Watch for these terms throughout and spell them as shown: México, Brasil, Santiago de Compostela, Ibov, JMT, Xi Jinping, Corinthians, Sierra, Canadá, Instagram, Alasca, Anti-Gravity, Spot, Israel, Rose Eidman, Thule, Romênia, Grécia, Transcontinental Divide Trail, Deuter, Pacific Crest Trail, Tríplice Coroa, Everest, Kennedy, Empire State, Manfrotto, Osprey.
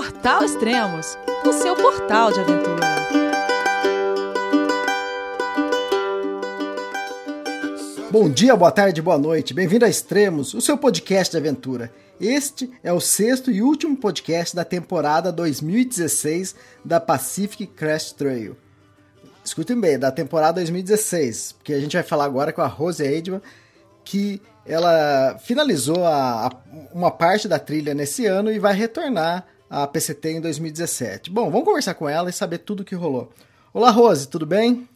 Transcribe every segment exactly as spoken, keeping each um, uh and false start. Portal Extremos, o seu portal de aventura. Bom dia, boa tarde, boa noite. Bem-vindo a Extremos, o seu podcast de aventura. Este é o sexto e último podcast da temporada dois mil e dezesseis da Pacific Crest Trail. Escutem bem, da temporada dois mil e dezesseis, porque a gente vai falar agora com a Rose Eidman, que ela finalizou a, a, uma parte da trilha nesse ano e vai retornar à P C T em dois mil e dezessete. Bom, vamos conversar com ela e saber tudo o que rolou. Olá, Rose, tudo bem?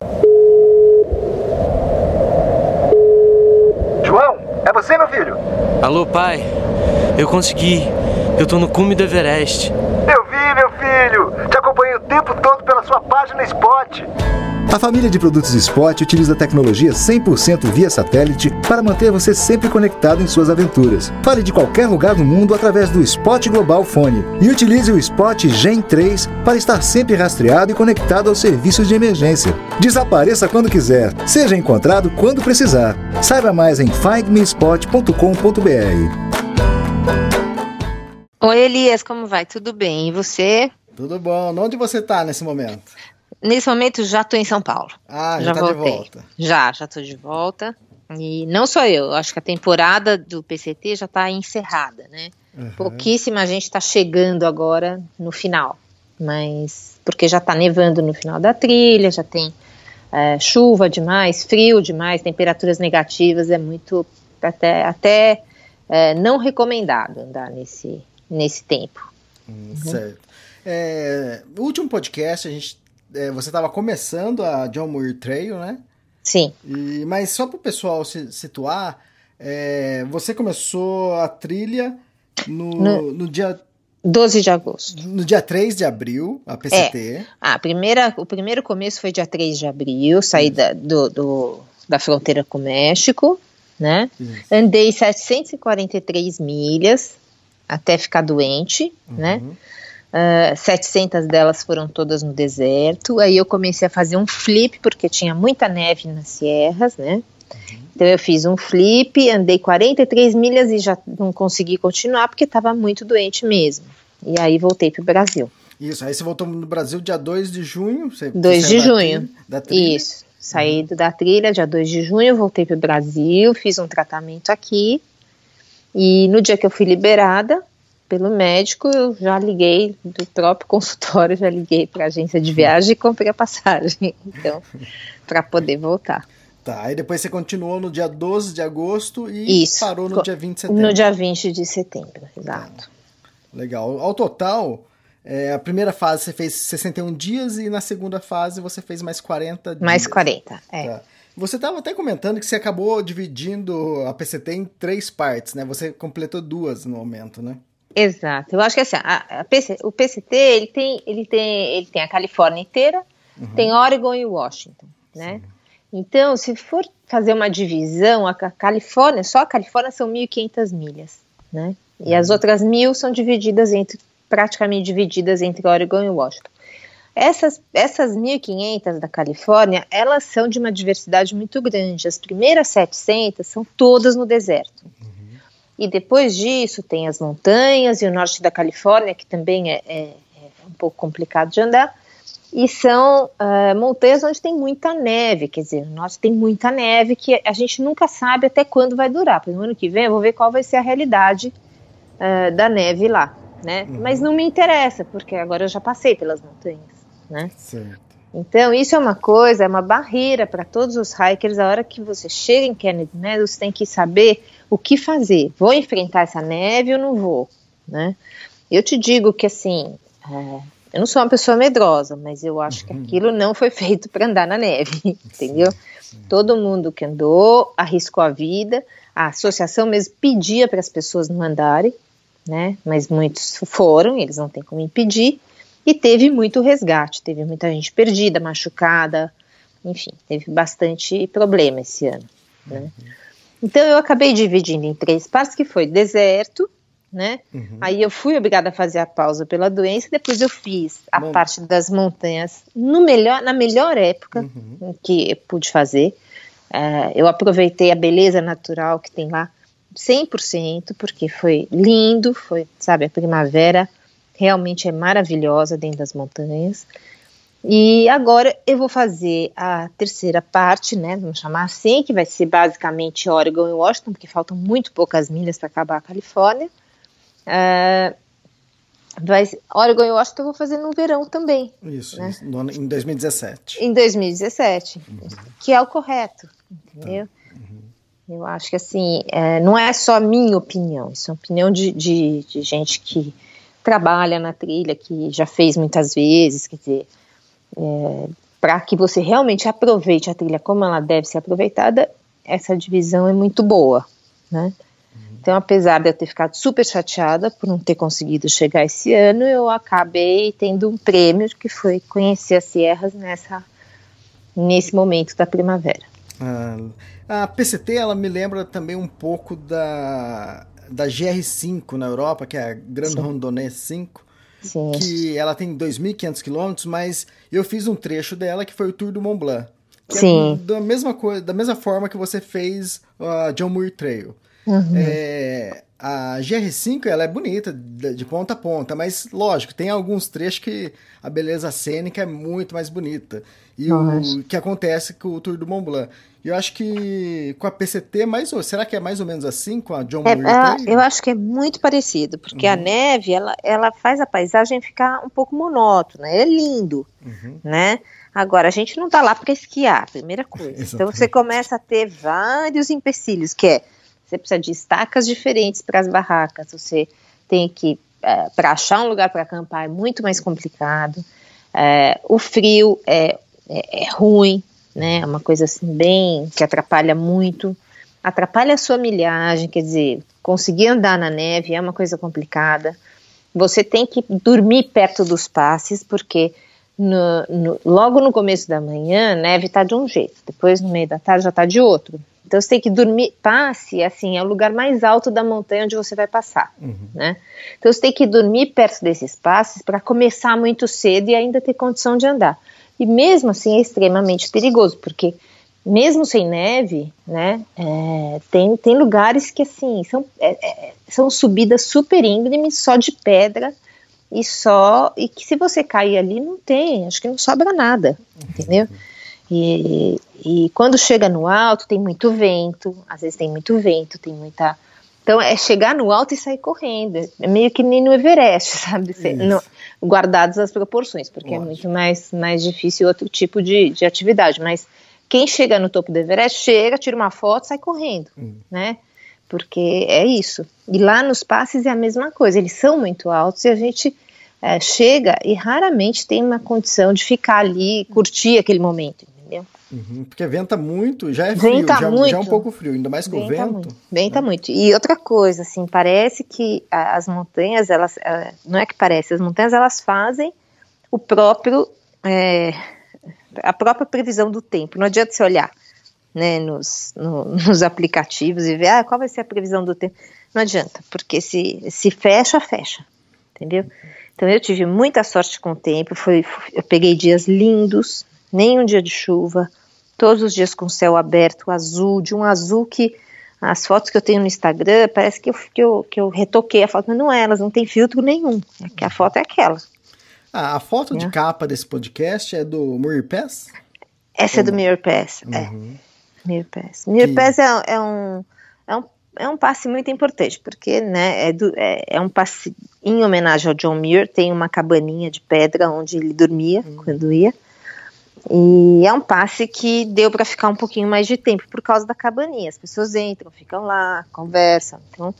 João, é você, meu filho? Alô, pai. Eu consegui. Eu tô no cume do Everest. Eu vi, meu filho. Te acompanhei o tempo todo pela sua página Spot. A família de produtos Spot utiliza tecnologia cem por cento via satélite para manter você sempre conectado em suas aventuras. Fale de qualquer lugar do mundo através do Spot Global Fone e utilize o Spot Gen três para estar sempre rastreado e conectado aos serviços de emergência. Desapareça quando quiser, seja encontrado quando precisar. Saiba mais em find me spot ponto com ponto b r. Oi, Elias, como vai? Tudo bem? E você? Tudo bom. Onde você está nesse momento? Nesse momento, já estou em São Paulo. Ah, já, já tá voltei. De volta. Já, já estou de volta. E não só eu, acho que a temporada do P C T já está encerrada, né? Uhum. Pouquíssima gente está chegando agora no final, mas porque já está nevando no final da trilha, já tem é, chuva demais, frio demais, temperaturas negativas, é muito até, até é, não recomendado andar nesse, nesse tempo. Hum, uhum. Certo. É, o último podcast, a gente você estava começando a John Muir Trail, né? Sim. E, mas só para o pessoal se situar, é, você começou a trilha no, no, no dia... doze de agosto. No dia três de abril, a P C T. É. Ah, a primeira, o primeiro começo foi dia três de abril, saí da, do, do, da fronteira com o México, né? Isso. Andei setecentas e quarenta e três milhas até ficar doente, uhum. né? Uh, setecentas delas foram todas no deserto. Aí eu comecei a fazer um flip, porque tinha muita neve nas sierras, né? Uhum. Então eu fiz um flip, andei quarenta e três milhas e já não consegui continuar, porque estava muito doente mesmo. E aí voltei para o Brasil. Isso, aí você voltou no Brasil dia dois de junho? Você, dois de junho, da trilha. Isso, saí uhum. da trilha dia dois de junho, voltei para o Brasil, fiz um tratamento aqui. E no dia que eu fui liberada pelo médico, eu já liguei do próprio consultório, já liguei para a agência de viagem e comprei a passagem, então, para poder voltar. Tá, e depois você continuou no dia doze de agosto e Isso. parou no dia vinte de setembro. No dia vinte de setembro, exato. Legal. Ao total, é, a primeira fase você fez sessenta e um dias e na segunda fase você fez mais quarenta dias. Mais quarenta, é. Tá. Você estava até comentando que você acabou dividindo a P C T em três partes, né? Você completou duas no momento, né? Exato, eu acho que assim, a, a PC, o P C T, ele tem, ele tem, ele tem a Califórnia inteira, uhum. tem Oregon e Washington, né? Sim. Então, se for fazer uma divisão, a Califórnia, só a Califórnia são mil e quinhentas milhas, né? E uhum. as outras mil são divididas entre, praticamente divididas entre Oregon e Washington. Essas, essas mil e quinhentas da Califórnia, elas são de uma diversidade muito grande. As primeiras setecentas são todas no deserto. Uhum. E depois disso tem as montanhas e o norte da Califórnia, que também é, é, é um pouco complicado de andar, e são uh, montanhas onde tem muita neve, quer dizer, o norte tem muita neve que a gente nunca sabe até quando vai durar. Porque no ano que vem eu vou ver qual vai ser a realidade uh, da neve lá, né? Uhum. Mas não me interessa, porque agora eu já passei pelas montanhas, né? Certo. Então, isso é uma coisa, é uma barreira para todos os hikers. A hora que você chega em Kennedy, né, você tem que saber o que fazer. Vou enfrentar essa neve ou não vou, né? Eu te digo que, assim, é, eu não sou uma pessoa medrosa, mas eu acho uhum. que aquilo não foi feito para andar na neve, entendeu? Sim. Todo mundo que andou arriscou a vida. A associação mesmo pedia para as pessoas não andarem, né? Mas muitos foram, eles não têm como impedir. E teve muito resgate, teve muita gente perdida, machucada, enfim, teve bastante problema esse ano, né? Uhum. Então eu acabei dividindo em três partes, que foi deserto, né? Uhum. Aí eu fui obrigada a fazer a pausa pela doença, depois eu fiz a Bom. parte das montanhas no melhor, na melhor época uhum. que eu pude fazer. Uh, eu aproveitei a beleza natural que tem lá cem por cento, porque foi lindo, foi, sabe, a primavera realmente é maravilhosa dentro das montanhas. E agora eu vou fazer a terceira parte, né, vamos chamar assim, que vai ser basicamente Oregon e Washington, porque faltam muito poucas milhas para acabar a Califórnia. Uh, mas Oregon e Washington eu vou fazer no verão também. Isso, né? Isso no ano, em dois mil e dezessete. Em dois mil e dezessete, uhum. Que é o correto, entendeu? Tá. Uhum. Eu acho que assim, é, não é só minha opinião, isso é a opinião de, de, de gente que trabalha na trilha, que já fez muitas vezes, quer dizer... É, para que você realmente aproveite a trilha como ela deve ser aproveitada, essa divisão é muito boa, né? Uhum. Então, apesar de eu ter ficado super chateada por não ter conseguido chegar esse ano, eu acabei tendo um prêmio que foi conhecer as Sierras nessa, nesse momento da primavera. Ah, a P C T, ela me lembra também um pouco da, da G R cinco na Europa, que é a Grande Randonnée cinco. Sim. Que ela tem dois mil e quinhentos quilômetros, mas eu fiz um trecho dela que foi o Tour du Mont Blanc. Que sim. É da mesma coisa, da mesma forma que você fez a uh, John Muir Trail. Uhum. É, a G R cinco ela é bonita, de, de ponta a ponta, mas lógico, tem alguns trechos que a beleza cênica é muito mais bonita. E nossa. O que acontece com o Tour du Mont Blanc. Eu acho que com a P C T, mais ou, será que é mais ou menos assim com a John Muir Trail? É, eu acho que é muito parecido, porque uhum. a neve, ela, ela faz a paisagem ficar um pouco monótona, é lindo, uhum. né? Agora, a gente não tá lá para esquiar, primeira coisa. Então você começa a ter vários empecilhos, que é, você precisa de estacas diferentes para as barracas, você tem que, é, para achar um lugar para acampar é muito mais complicado, é, o frio é, é, é ruim, né, uma coisa assim bem, que atrapalha muito, atrapalha a sua milhagem, quer dizer, conseguir andar na neve é uma coisa complicada, você tem que dormir perto dos passes, porque no, no, logo no começo da manhã a neve tá de um jeito, depois no meio da tarde já tá de outro, então você tem que dormir, passe, assim, é o lugar mais alto da montanha onde você vai passar, uhum. né, então você tem que dormir perto desses passes para começar muito cedo e ainda ter condição de andar. E mesmo assim é extremamente perigoso, porque mesmo sem neve, né, é, tem, tem lugares que assim, são, é, é, são subidas super íngremes, só de pedra, e só, e que se você cair ali não tem, acho que não sobra nada, entendeu? E, e quando chega no alto tem muito vento, às vezes tem muito vento, tem muita... Então é chegar no alto e sair correndo, é meio que nem no Everest, sabe? Não, guardadas as proporções, porque lógico. É muito mais, mais difícil outro tipo de, de atividade, mas quem chega no topo do Everest, chega, tira uma foto e sai correndo, hum. né? Porque é isso. E lá nos passes é a mesma coisa, eles são muito altos e a gente é, chega e raramente tem uma condição de ficar ali, curtir aquele momento, entendeu? Uhum, porque venta muito, já é frio, já, muito. já é um pouco frio, ainda mais com o vento. Muito, venta né? muito. E outra coisa, assim, parece que as montanhas, elas, não é que parece, as montanhas elas fazem o próprio, é, a própria previsão do tempo. Não adianta você olhar, né, nos, no, nos aplicativos e ver ah, qual vai ser a previsão do tempo. Não adianta, porque se, se fecha, fecha, entendeu? Então eu tive muita sorte com o tempo, foi, eu peguei dias lindos, nem um dia de chuva, todos os dias com o céu aberto, azul, de um azul que as fotos que eu tenho no Instagram, parece que eu, que eu, que eu retoquei a foto, mas não é, elas não tem filtro nenhum, a foto é aquela. Ah, a foto é. de capa desse podcast é do Muir Pass? Essa Ou é do Muir Pass, uhum. é. Muir Pass. Muir que... Pass é, é, um, é, um, é um passe muito importante, porque né, é, do, é, é um passe em homenagem ao John Muir, tem uma cabaninha de pedra onde ele dormia uhum. quando ia. E é um passe que deu para ficar um pouquinho mais de tempo por causa da cabaninha, as pessoas entram, ficam lá, conversam, então,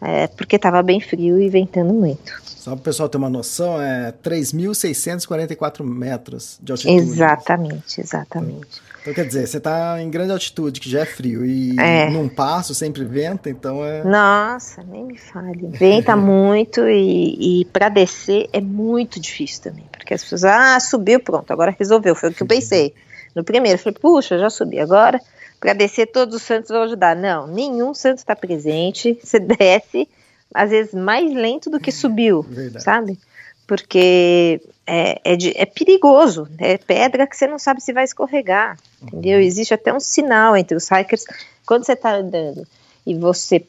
é, porque estava bem frio e ventando muito. Só para o pessoal ter uma noção, é três mil seiscentos e quarenta e quatro metros de altitude. Exatamente, exatamente. Então, então quer dizer, você está em grande altitude, que já é frio, e é. num passo sempre venta, então é... Nossa, nem me fale, venta muito e, e para descer é muito difícil também. Porque as pessoas, ah, subiu, pronto, agora resolveu, foi o que eu pensei. No primeiro, eu falei, puxa, já subi, agora para descer todos os santos vão ajudar. Não, nenhum santo está presente, você desce, às vezes mais lento do que subiu, verdade. Sabe? Porque é, é, de, é perigoso, é pedra que você não sabe se vai escorregar, entendeu? Existe até um sinal entre os hikers, quando você está andando e você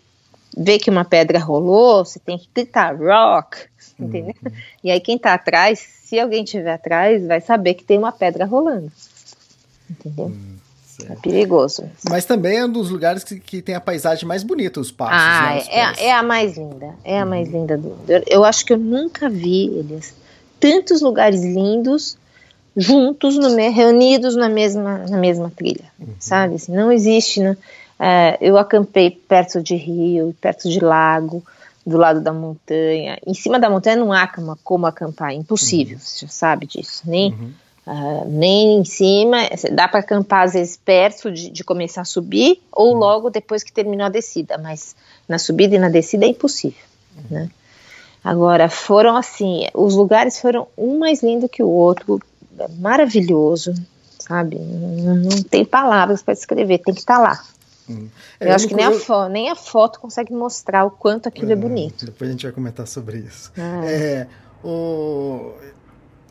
vê que uma pedra rolou, você tem que gritar rock, uhum. entendeu? E aí quem tá atrás, se alguém tiver atrás, vai saber que tem uma pedra rolando, entendeu? Uhum. É perigoso. Mas também é um dos lugares que, que tem a paisagem mais bonita, os passos. Ah, né, os é, a, é a mais linda. É a mais hum. linda do mundo. Eu, eu acho que eu nunca vi, Elias, tantos lugares lindos juntos, no, reunidos na mesma, na mesma trilha, uhum. sabe? Assim, não existe, né? É, eu acampei perto de rio, perto de lago, do lado da montanha. Em cima da montanha não há como, como acampar, é impossível, uhum. você já sabe disso, nem... Uhum. Uh, nem em cima, dá para acampar às vezes perto de, de começar a subir ou uhum. logo depois que terminou a descida, mas na subida e na descida é impossível, uhum. né? Agora foram assim, os lugares foram um mais lindo que o outro, maravilhoso, sabe? Não, não tem palavras para descrever, tem que estar tá lá. Hum. Eu, eu acho que nem, eu... a fo- nem a foto consegue mostrar o quanto aquilo é, é bonito. Depois a gente vai comentar sobre isso. Ah. É, o...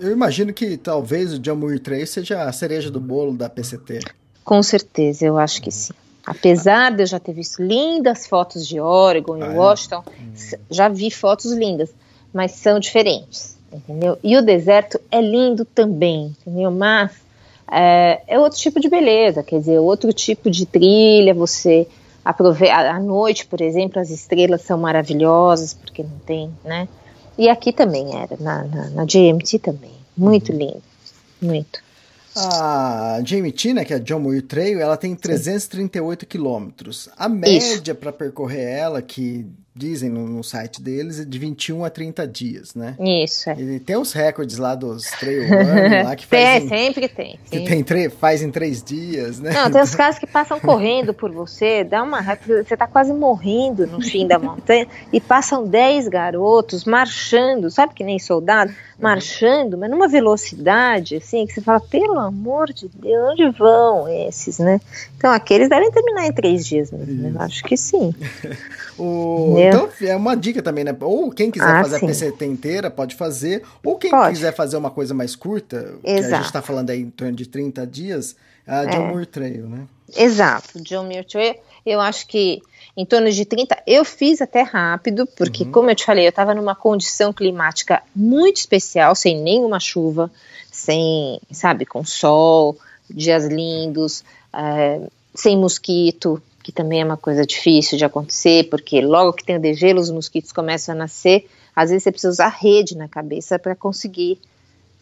Eu imagino que talvez o John Muir Trail seja a cereja do bolo da P C T. Com certeza, eu acho que sim. Apesar ah. de eu já ter visto lindas fotos de Oregon e ah, Washington, é? já vi fotos lindas, mas são diferentes, entendeu? E o deserto é lindo também, entendeu? Mas é, é outro tipo de beleza, quer dizer, outro tipo de trilha, você aproveita... À noite, por exemplo, as estrelas são maravilhosas, porque não tem, né? E aqui também era, na, na, na J M T também. Muito uhum. lindo, muito. A J M T, né, que é a John Muir Trail, ela tem trezentos e trinta e oito Sim. quilômetros. A média para percorrer ela, que dizem no, no site deles, é de vinte e um a trinta dias, né? Isso, é. E tem uns recordes lá dos trail run, lá que faz... Tem, sempre tem. Que tem tre- faz em três dias, né? Não, tem os caras que passam correndo por você, dá uma raiva, você tá quase morrendo no fim da montanha, e passam dez garotos marchando, sabe que nem soldado? Marchando, mas numa velocidade, assim, que você fala, pelo amor de Deus, onde vão esses, né? Então, aqueles devem terminar em três dias mesmo, né? Eu acho que sim. O... Meu... Então, é uma dica também, né? Ou quem quiser ah, fazer sim. a P C T inteira, pode fazer. Ou quem pode. quiser fazer uma coisa mais curta, Exato. que a gente tá falando aí em torno de trinta dias, é a John é. Muir Trail, né? Exato, John Muir Trail, eu acho que em torno de trinta, eu fiz até rápido, porque uhum. como eu te falei, eu estava numa condição climática muito especial, sem nenhuma chuva, sem, sabe, com sol, dias lindos, é, sem mosquito, que também é uma coisa difícil de acontecer, porque logo que tem o degelo, os mosquitos começam a nascer, às vezes você precisa usar rede na cabeça para conseguir,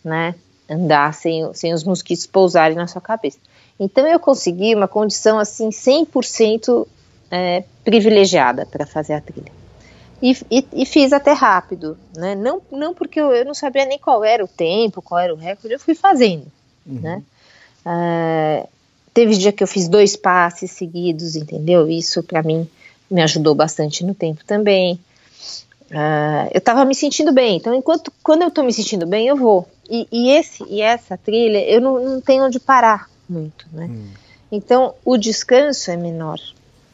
né, andar sem, sem os mosquitos pousarem na sua cabeça. Então eu consegui uma condição assim cem por cento é, privilegiada para fazer a trilha. E, e, e fiz até rápido, né? Não, não porque eu, eu não sabia nem qual era o tempo, qual era o recorde, eu fui fazendo, uhum. né? Uh, teve dia que eu fiz dois passes seguidos, entendeu? Isso para mim me ajudou bastante no tempo também. Uh, eu estava me sentindo bem, então enquanto quando eu estou me sentindo bem eu vou. E, e esse e essa trilha eu não, não tenho onde parar muito, né? Hum. Então o descanso é menor,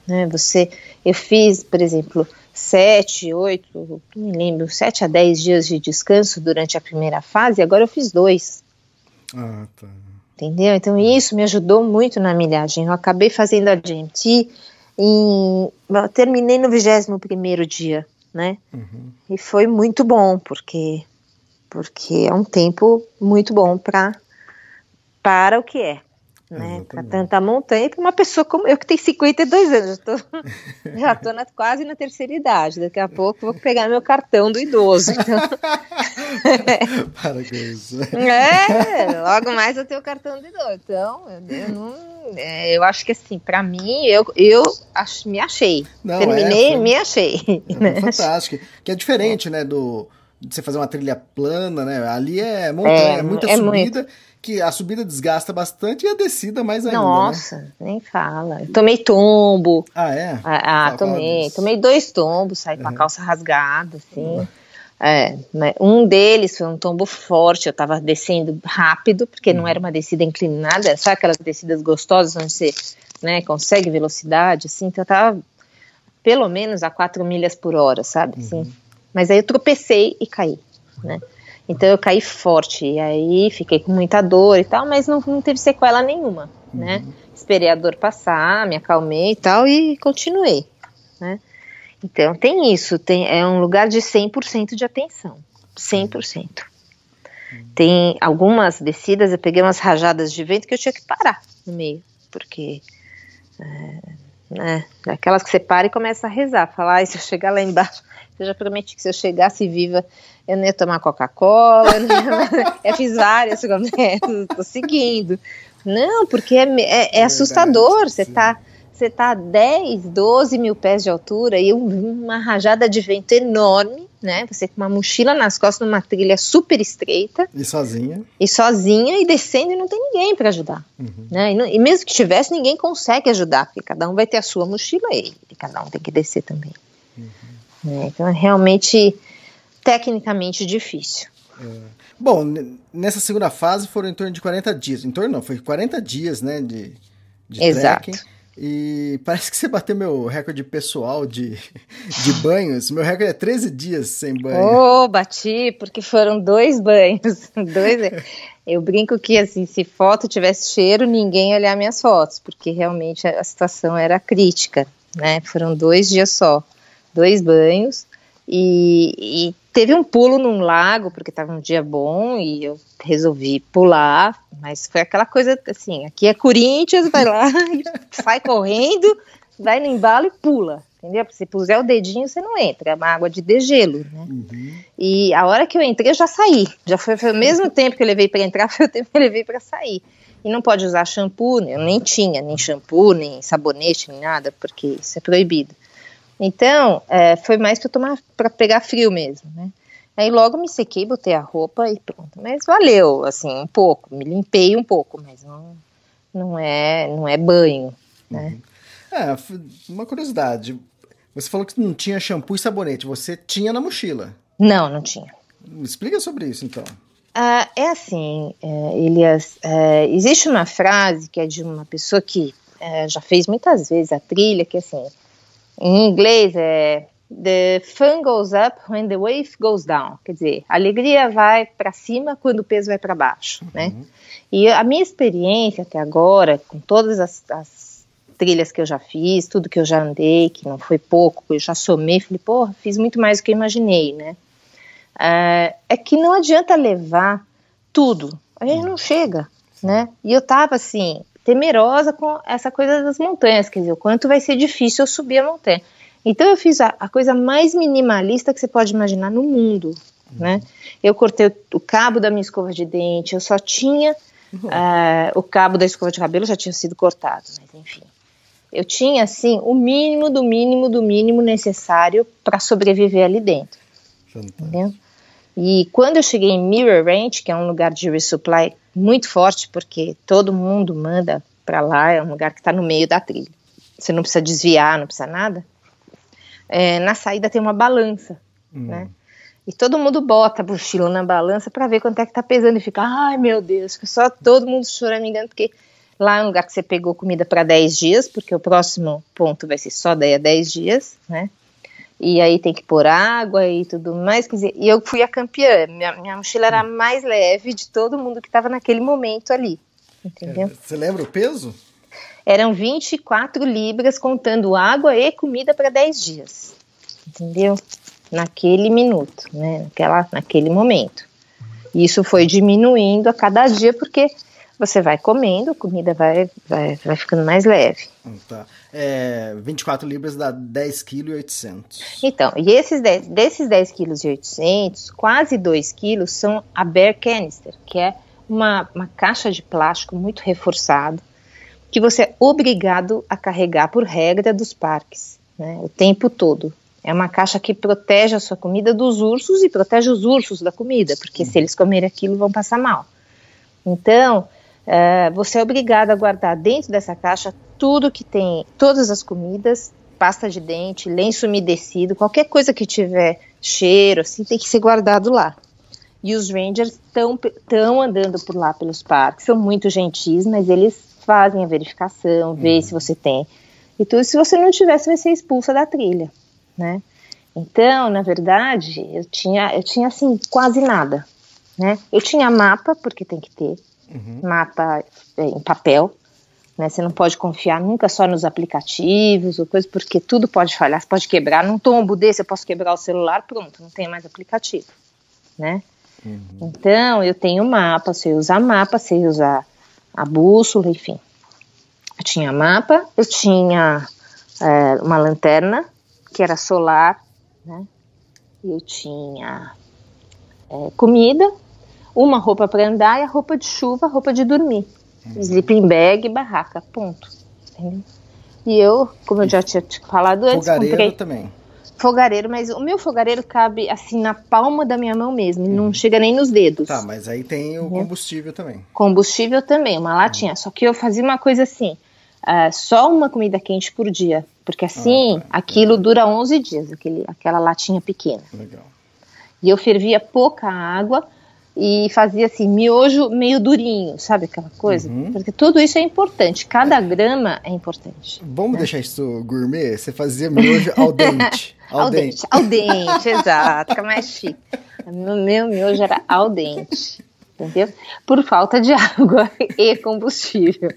né? Você, eu fiz, por exemplo, sete, oito, não me lembro, sete a dez dias de descanso durante a primeira fase. Agora eu fiz dois. Ah, tá. Entendeu? Então isso me ajudou muito na milhagem. Eu acabei fazendo a J M T e terminei no vigésimo primeiro dia, né? Uhum. E foi muito bom porque porque é um tempo muito bom para para o que é. Né, para tanta montanha, para uma pessoa como eu que tem cinquenta e dois anos, já tô, já tô na, quase na terceira idade, daqui a pouco vou pegar meu cartão do idoso. Então... para que isso? É, logo mais eu tenho o cartão do idoso, então eu, não, é, eu acho que assim, para mim, eu, eu acho, me achei, não, terminei, é, foi, me achei. É, né? Fantástico, que é diferente, né, do... de você fazer uma trilha plana, né? Ali é montanha, é, é muita é subida, muito. Que a subida desgasta bastante e a descida mais ainda. Nossa, né? Nem fala. Eu tomei tombo. Ah, é? Ah, ah tomei. Tomei dois tombos, saí uhum. com a calça rasgada, assim. Uhum. É, um deles foi um tombo forte, eu tava descendo rápido, porque uhum. não era uma descida inclinada, sabe aquelas descidas gostosas onde você, né, consegue velocidade, assim, então eu tava pelo menos a quatro milhas por hora, sabe, assim. Uhum. Mas aí eu tropecei e caí, né? Então eu caí forte, e aí fiquei com muita dor e tal, mas não, não teve sequela nenhuma, né? Uhum. Esperei a dor passar, me acalmei e tal, e continuei, né? Então tem isso, tem, é um lugar de cem por cento de atenção, cem por cento. Tem algumas descidas, eu peguei umas rajadas de vento que eu tinha que parar no meio, porque... É, né, aquelas que você para e começa a rezar, falar, ah, se eu chegar lá embaixo, eu já prometi que se eu chegasse viva, eu não ia tomar Coca-Cola, eu, ia... eu fiz várias, estou seguindo. Não, porque é, é, é assustador, você está você tá a dez, doze mil pés de altura e uma rajada de vento enorme, né, você com uma mochila nas costas, numa trilha super estreita. E sozinha. E sozinha, e descendo, e não tem ninguém para ajudar. Uhum. Né? E, não, e mesmo que tivesse, ninguém consegue ajudar, porque cada um vai ter a sua mochila e cada um tem que descer também. Uhum. É, então é realmente, tecnicamente, difícil. É. Bom, nessa segunda fase foram em torno de quarenta dias. Em torno não, foi quarenta dias, né, de, de Exato. Trekking. E parece que você bateu meu recorde pessoal de, de banhos. Meu recorde é treze dias sem banho. Oh, bati, porque foram dois banhos. Dois... Eu brinco que, assim, se foto tivesse cheiro, ninguém ia olhar minhas fotos, porque realmente a situação era crítica, né? Foram dois dias só, dois banhos. E, e teve um pulo num lago, porque estava um dia bom e eu resolvi pular, mas foi aquela coisa assim, aqui é Corinthians, vai lá, sai correndo, vai no embalo e pula, entendeu? Se puser o dedinho você não entra, é uma água de degelo, né? Uhum. E a hora que eu entrei eu já saí, já foi, foi o mesmo tempo que eu levei para entrar, foi o tempo que eu levei para sair. E não pode usar shampoo, eu nem tinha, nem shampoo, nem sabonete, nem nada, porque isso é proibido. Então, é, foi mais para tomar, para pegar frio mesmo, né? Aí logo me sequei, botei a roupa e pronto. Mas valeu, assim, um pouco. Me limpei um pouco, mas não, não, é, não é banho, né? Uhum. É, uma curiosidade. Você falou que não tinha shampoo e sabonete. Você tinha na mochila? Não, não tinha. Explica sobre isso, então. Ah, é assim, é, Elias. É, existe uma frase que é de uma pessoa que é, já fez muitas vezes a trilha, que assim... Em inglês é the fun goes up when the wave goes down, quer dizer, a alegria vai para cima quando o peso vai para baixo, né? Uhum. E a minha experiência até agora, com todas as, as trilhas que eu já fiz, tudo que eu já andei, que não foi pouco, eu já somei, falei, porra, fiz muito mais do que eu imaginei, né? Uh, é que não adianta levar tudo, a gente não chega, né? E eu tava assim... temerosa com essa coisa das montanhas, quer dizer, o quanto vai ser difícil eu subir a montanha. Então eu fiz a, a coisa mais minimalista que você pode imaginar no mundo, uhum. né? Eu cortei o, o cabo da minha escova de dente, eu só tinha uhum. uh, o cabo da escova de cabelo já tinha sido cortado, mas enfim. Eu tinha, assim, o mínimo do mínimo do mínimo necessário para sobreviver ali dentro, Fantástico. Entendeu? E quando eu cheguei em Mirror Ranch, que é um lugar de resupply muito forte, porque todo mundo manda para lá, é um lugar que está no meio da trilha. Você não precisa desviar, não precisa nada. É, na saída tem uma balança, hum. né? E todo mundo bota a mochila na balança para ver quanto é que tá pesando e fica, ai meu Deus, que só todo mundo chorando, me engano, porque lá é um lugar que você pegou comida para dez dias, porque o próximo ponto vai ser só daí a dez dias, né? E aí tem que pôr água e tudo mais, quer dizer, e eu fui a campeã, minha, minha mochila era a mais leve de todo mundo que estava naquele momento ali, entendeu? Você lembra o peso? Eram vinte e quatro libras contando água e comida para dez dias, entendeu? Naquele minuto, né, naquela, naquele momento. E isso foi diminuindo a cada dia, porque... você vai comendo, a comida vai, vai, vai ficando mais leve. Tá. É, vinte e quatro libras dá dez vírgula oito quilos. Então, e esses dez, desses dez vírgula oito quilos, quase dois quilos são a Bear Canister, que é uma, uma caixa de plástico muito reforçada, que você é obrigado a carregar por regra dos parques, né, o tempo todo. É uma caixa que protege a sua comida dos ursos e protege os ursos da comida, porque hum. se eles comerem aquilo vão passar mal. Então... Uh, você é obrigado a guardar dentro dessa caixa tudo que tem, todas as comidas, pasta de dente, lenço umedecido, qualquer coisa que tiver cheiro, assim, tem que ser guardado lá. E os rangers estão andando por lá pelos parques, são muito gentis, mas eles fazem a verificação, vê uhum. se você tem e tudo. Se você não tiver, você vai ser expulsa da trilha, né? Então, na verdade, eu tinha, eu tinha assim, quase nada, né? Eu tinha mapa, porque tem que ter. Uhum. Mapa em papel, né? Você não pode confiar nunca só nos aplicativos ou coisa, porque tudo pode falhar, você pode quebrar. Num tombo desse eu posso quebrar o celular, pronto, não tem mais aplicativo, né? Uhum. Então eu tenho mapa, sei usar mapa, sei usar a bússola, enfim. Eu tinha mapa, eu tinha é, uma lanterna que era solar, né? Eu tinha é, comida, uma roupa para andar e a roupa de chuva, a roupa de dormir. Uhum. Sleeping bag, barraca, ponto. Entendeu? E eu, como eu já tinha te falado antes, fogareiro comprei... também. Fogareiro, mas o meu fogareiro cabe assim na palma da minha mão mesmo, uhum. Não chega nem nos dedos. Tá, mas aí tem o combustível uhum. também. Combustível também, uma latinha. Uhum. Só que eu fazia uma coisa assim, uh, só uma comida quente por dia, porque assim, ah, aquilo legal. Dura onze dias, aquele, aquela latinha pequena. Legal. E eu fervia pouca água e fazia assim, miojo meio durinho, sabe aquela coisa? Uhum. Porque tudo isso é importante, cada grama é importante. Vamos né? deixar isso gourmet? Você fazia miojo al dente. Al dente, al dente, exato, fica mais chique. No meu miojo era al dente, entendeu? Por falta de água e combustível.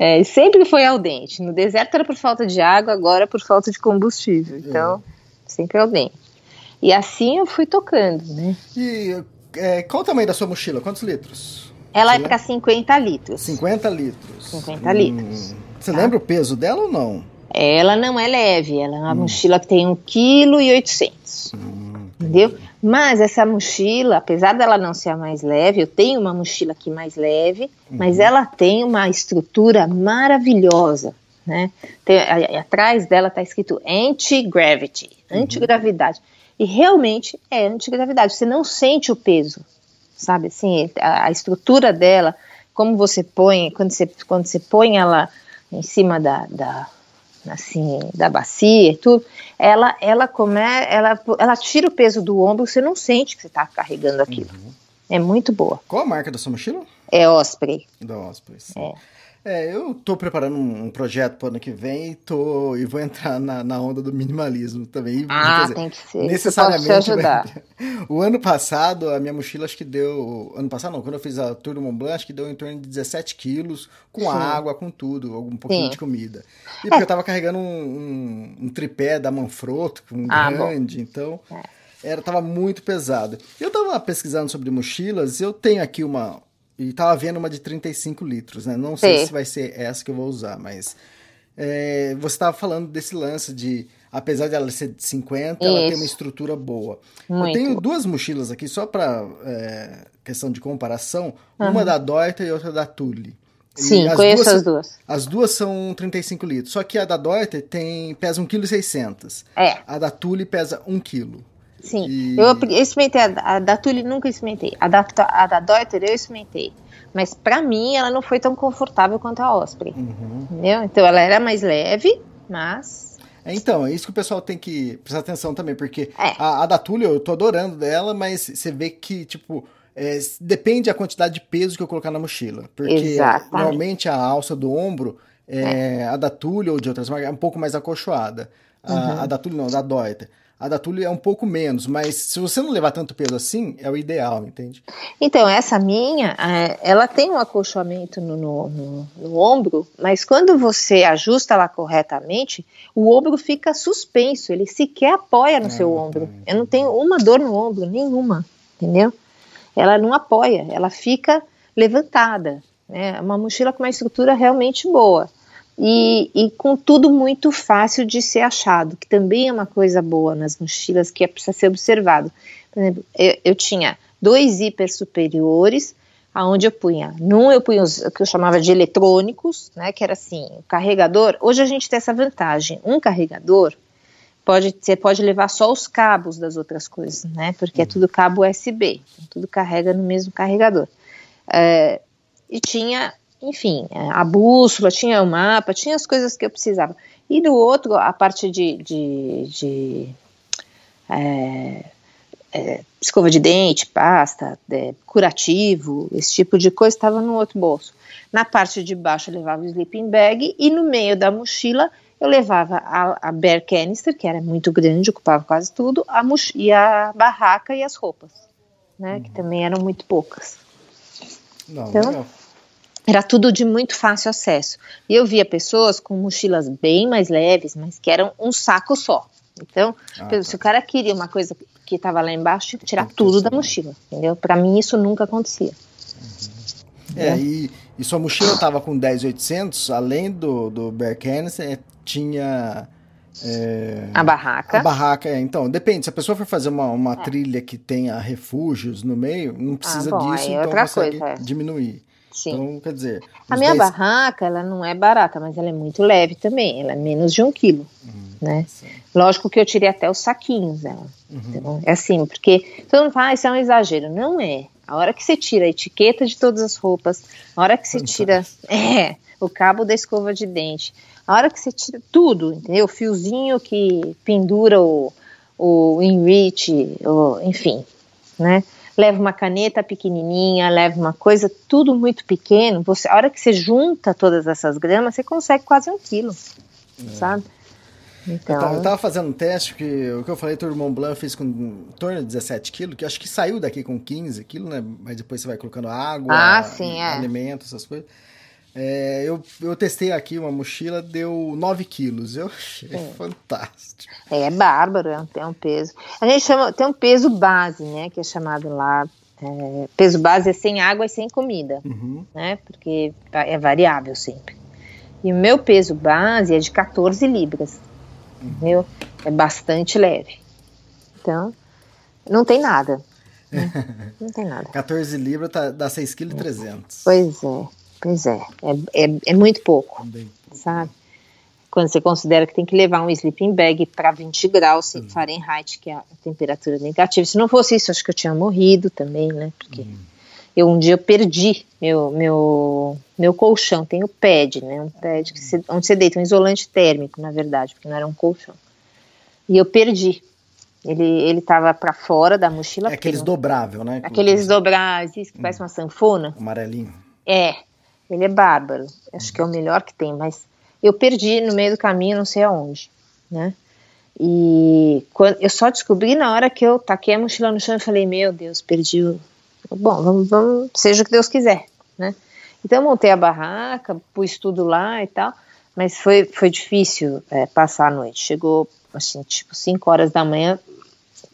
É, é, sempre foi al dente, no deserto era por falta de água, agora por falta de combustível, então uhum. sempre al dente. E assim eu fui tocando, né? E é, qual o tamanho da sua mochila? Quantos litros? Ela é para cinquenta litros. cinquenta litros. cinquenta litros. Hum, você tá? Lembra o peso dela ou não? Ela não é leve, ela é uma hum. mochila que tem um vírgula oito quilos. Hum, entendeu? Mas essa mochila, apesar dela não ser a mais leve, eu tenho uma mochila aqui mais leve, hum. mas ela tem uma estrutura maravilhosa. Né? Tem, a, a, atrás dela está escrito Anti-Gravity, uhum. antigravidade. E realmente é antigravidade, você não sente o peso, sabe, assim, a, a estrutura dela, como você põe, quando você, quando você põe ela em cima da, da, assim, da bacia e tudo, ela, ela, come, ela, ela tira o peso do ombro, você não sente que você está carregando aquilo, uhum. é muito boa. Qual a marca da sua mochila? É Osprey. Da Osprey, sim. É. É, eu tô preparando um projeto pro ano que vem e, tô, e vou entrar na, na onda do minimalismo também. Ah, dizer, tem que ser. Necessariamente. Pode te ajudar. O ano passado, a minha mochila acho que deu... Ano passado não, quando eu fiz a Tour du Mont Blanc, acho que deu em torno de dezessete quilos, com Sim. água, com tudo, um pouquinho Sim. de comida. E é. Porque eu tava carregando um, um, um tripé da Manfrotto, um ah, grande, bom. Então... É. Era, tava muito pesado. Eu tava pesquisando sobre mochilas, eu tenho aqui uma... E tava vendo uma de trinta e cinco litros, né? Não sei Sim. se vai ser essa que eu vou usar, mas... É, você tava falando desse lance de... Apesar de ela ser de cinquenta, Isso. ela tem uma estrutura boa. Muito. Eu tenho duas mochilas aqui, só para é, questão de comparação. Uhum. Uma da Deuter e outra da Thule. Sim, as conheço duas, as duas. As duas são trinta e cinco litros. Só que a da Deuter tem, pesa um vírgula seis quilos. É. A da Thule pesa um quilo. Sim, e... eu experimentei, a, a da Thule nunca experimentei, a da, a da Deuter eu experimentei, mas pra mim ela não foi tão confortável quanto a Osprey, uhum. entendeu? Então ela era mais leve, mas... É, então, é isso que o pessoal tem que prestar atenção também, porque é. a, a da Thule eu tô adorando dela, mas você vê que, tipo... É, depende da quantidade de peso que eu colocar na mochila, porque Exatamente. Normalmente a alça do ombro, é, é. a da Thule ou de outras marcas, é um pouco mais acolchoada, a, uhum. a da Thule não, a da Deuter. A da Thule é um pouco menos, mas se você não levar tanto peso assim, é o ideal, entende? Então, essa minha, ela tem um acolchoamento no, no, no, no ombro, mas quando você ajusta ela corretamente, o ombro fica suspenso, ele sequer apoia no ah, seu ombro. Tá. Eu não tenho uma dor no ombro, nenhuma, entendeu? Ela não apoia, ela fica levantada. Né? É uma mochila com uma estrutura realmente boa. E, e com tudo muito fácil de ser achado, que também é uma coisa boa nas mochilas, que é, precisa ser observado. Por exemplo, eu, eu tinha dois hiper superiores, aonde eu punha, num eu punha os, o que eu chamava de eletrônicos, né, que era assim, o carregador, hoje a gente tem essa vantagem, um carregador, pode, você pode levar só os cabos das outras coisas, né, porque é tudo cabo U S B, então tudo carrega no mesmo carregador. É, e tinha... Enfim, a bússola, tinha o mapa, tinha as coisas que eu precisava. E do outro, a parte de, de, de é, é, escova de dente, pasta, é, curativo, esse tipo de coisa, estava no outro bolso. Na parte de baixo eu levava o sleeping bag e no meio da mochila eu levava a, a Bear Canister, que era muito grande, ocupava quase tudo, a mochila, e a barraca e as roupas, né, uhum. que também eram muito poucas. Não, então, não. Era tudo de muito fácil acesso. E eu via pessoas com mochilas bem mais leves, mas que eram um saco só. Então, ah, se tá. o cara queria uma coisa que estava lá embaixo, tinha que tirar tudo da mochila, entendeu? Para mim, isso nunca acontecia. Uhum. É, é. E, e sua mochila estava com dez mil e oitocentos, além do, do Bear Canister, tinha... É, a barraca. A barraca, é. Então, depende. Se a pessoa for fazer uma, uma é. trilha que tenha refúgios no meio, não precisa ah, bom, disso, então consegue coisa, é. diminuir. Sim. Então, quer dizer... A minha dez... barraca, ela não é barata, mas ela é muito leve também. Ela é menos de um quilo, uhum, né? Sim. Lógico que eu tirei até os saquinhos dela. Uhum. Então, é assim, porque todo mundo fala, ah, isso é um exagero. Não é. A hora que você tira a etiqueta de todas as roupas, a hora que você tira é, o cabo da escova de dente, a hora que você tira tudo, entendeu? O fiozinho que pendura o, o enrich, o, enfim, né? Leva uma caneta pequenininha, leva uma coisa, tudo muito pequeno. Você, a hora que você junta todas essas gramas, você consegue quase um quilo, é. sabe? Então... Eu estava fazendo um teste, que o que eu falei, Tour du Mont Blanc, eu fiz com em torno de dezessete quilos, que acho que saiu daqui com quinze quilos, né? Mas depois você vai colocando água, ah, sim, é. alimento, essas coisas. É, eu, eu testei aqui uma mochila, deu nove quilos, eu achei é. fantástico. É, é bárbaro, é um, é um peso. A gente chama, tem um peso base, né, que é chamado lá, é, peso base é sem água e sem comida, uhum, né, porque é variável sempre. E o meu peso base é de quatorze libras, uhum, entendeu? É bastante leve. Então, não tem nada, né? Não tem nada. quatorze libras tá, dá seis vírgula três quilos. Pois é. Pois é, é, é, é muito pouco, Bem, sabe? Quando você considera que tem que levar um sleeping bag para vinte graus uhum. Fahrenheit, que é a temperatura negativa. Se não fosse isso, acho que eu tinha morrido também, né? Porque uhum. eu um dia eu perdi meu, meu, meu colchão, tem o pad, né? Um pad que você, onde você deita, um isolante térmico, na verdade, porque não era um colchão. E eu perdi. Ele, ele tava pra fora da mochila. É aqueles dobrável, né? Aqueles dobráveis, que uhum. parece uma sanfona. Amarelinho. É. Ele é bárbaro, acho que é o melhor que tem, mas eu perdi no meio do caminho, não sei aonde, né? E quando, eu só descobri na hora que eu taquei a mochila no chão e falei, meu Deus, perdi o... Bom, vamos, vamos, seja o que Deus quiser, né? Então eu montei a barraca, pus tudo lá e tal, mas foi, foi difícil é, passar a noite. Chegou, assim, tipo cinco horas da manhã,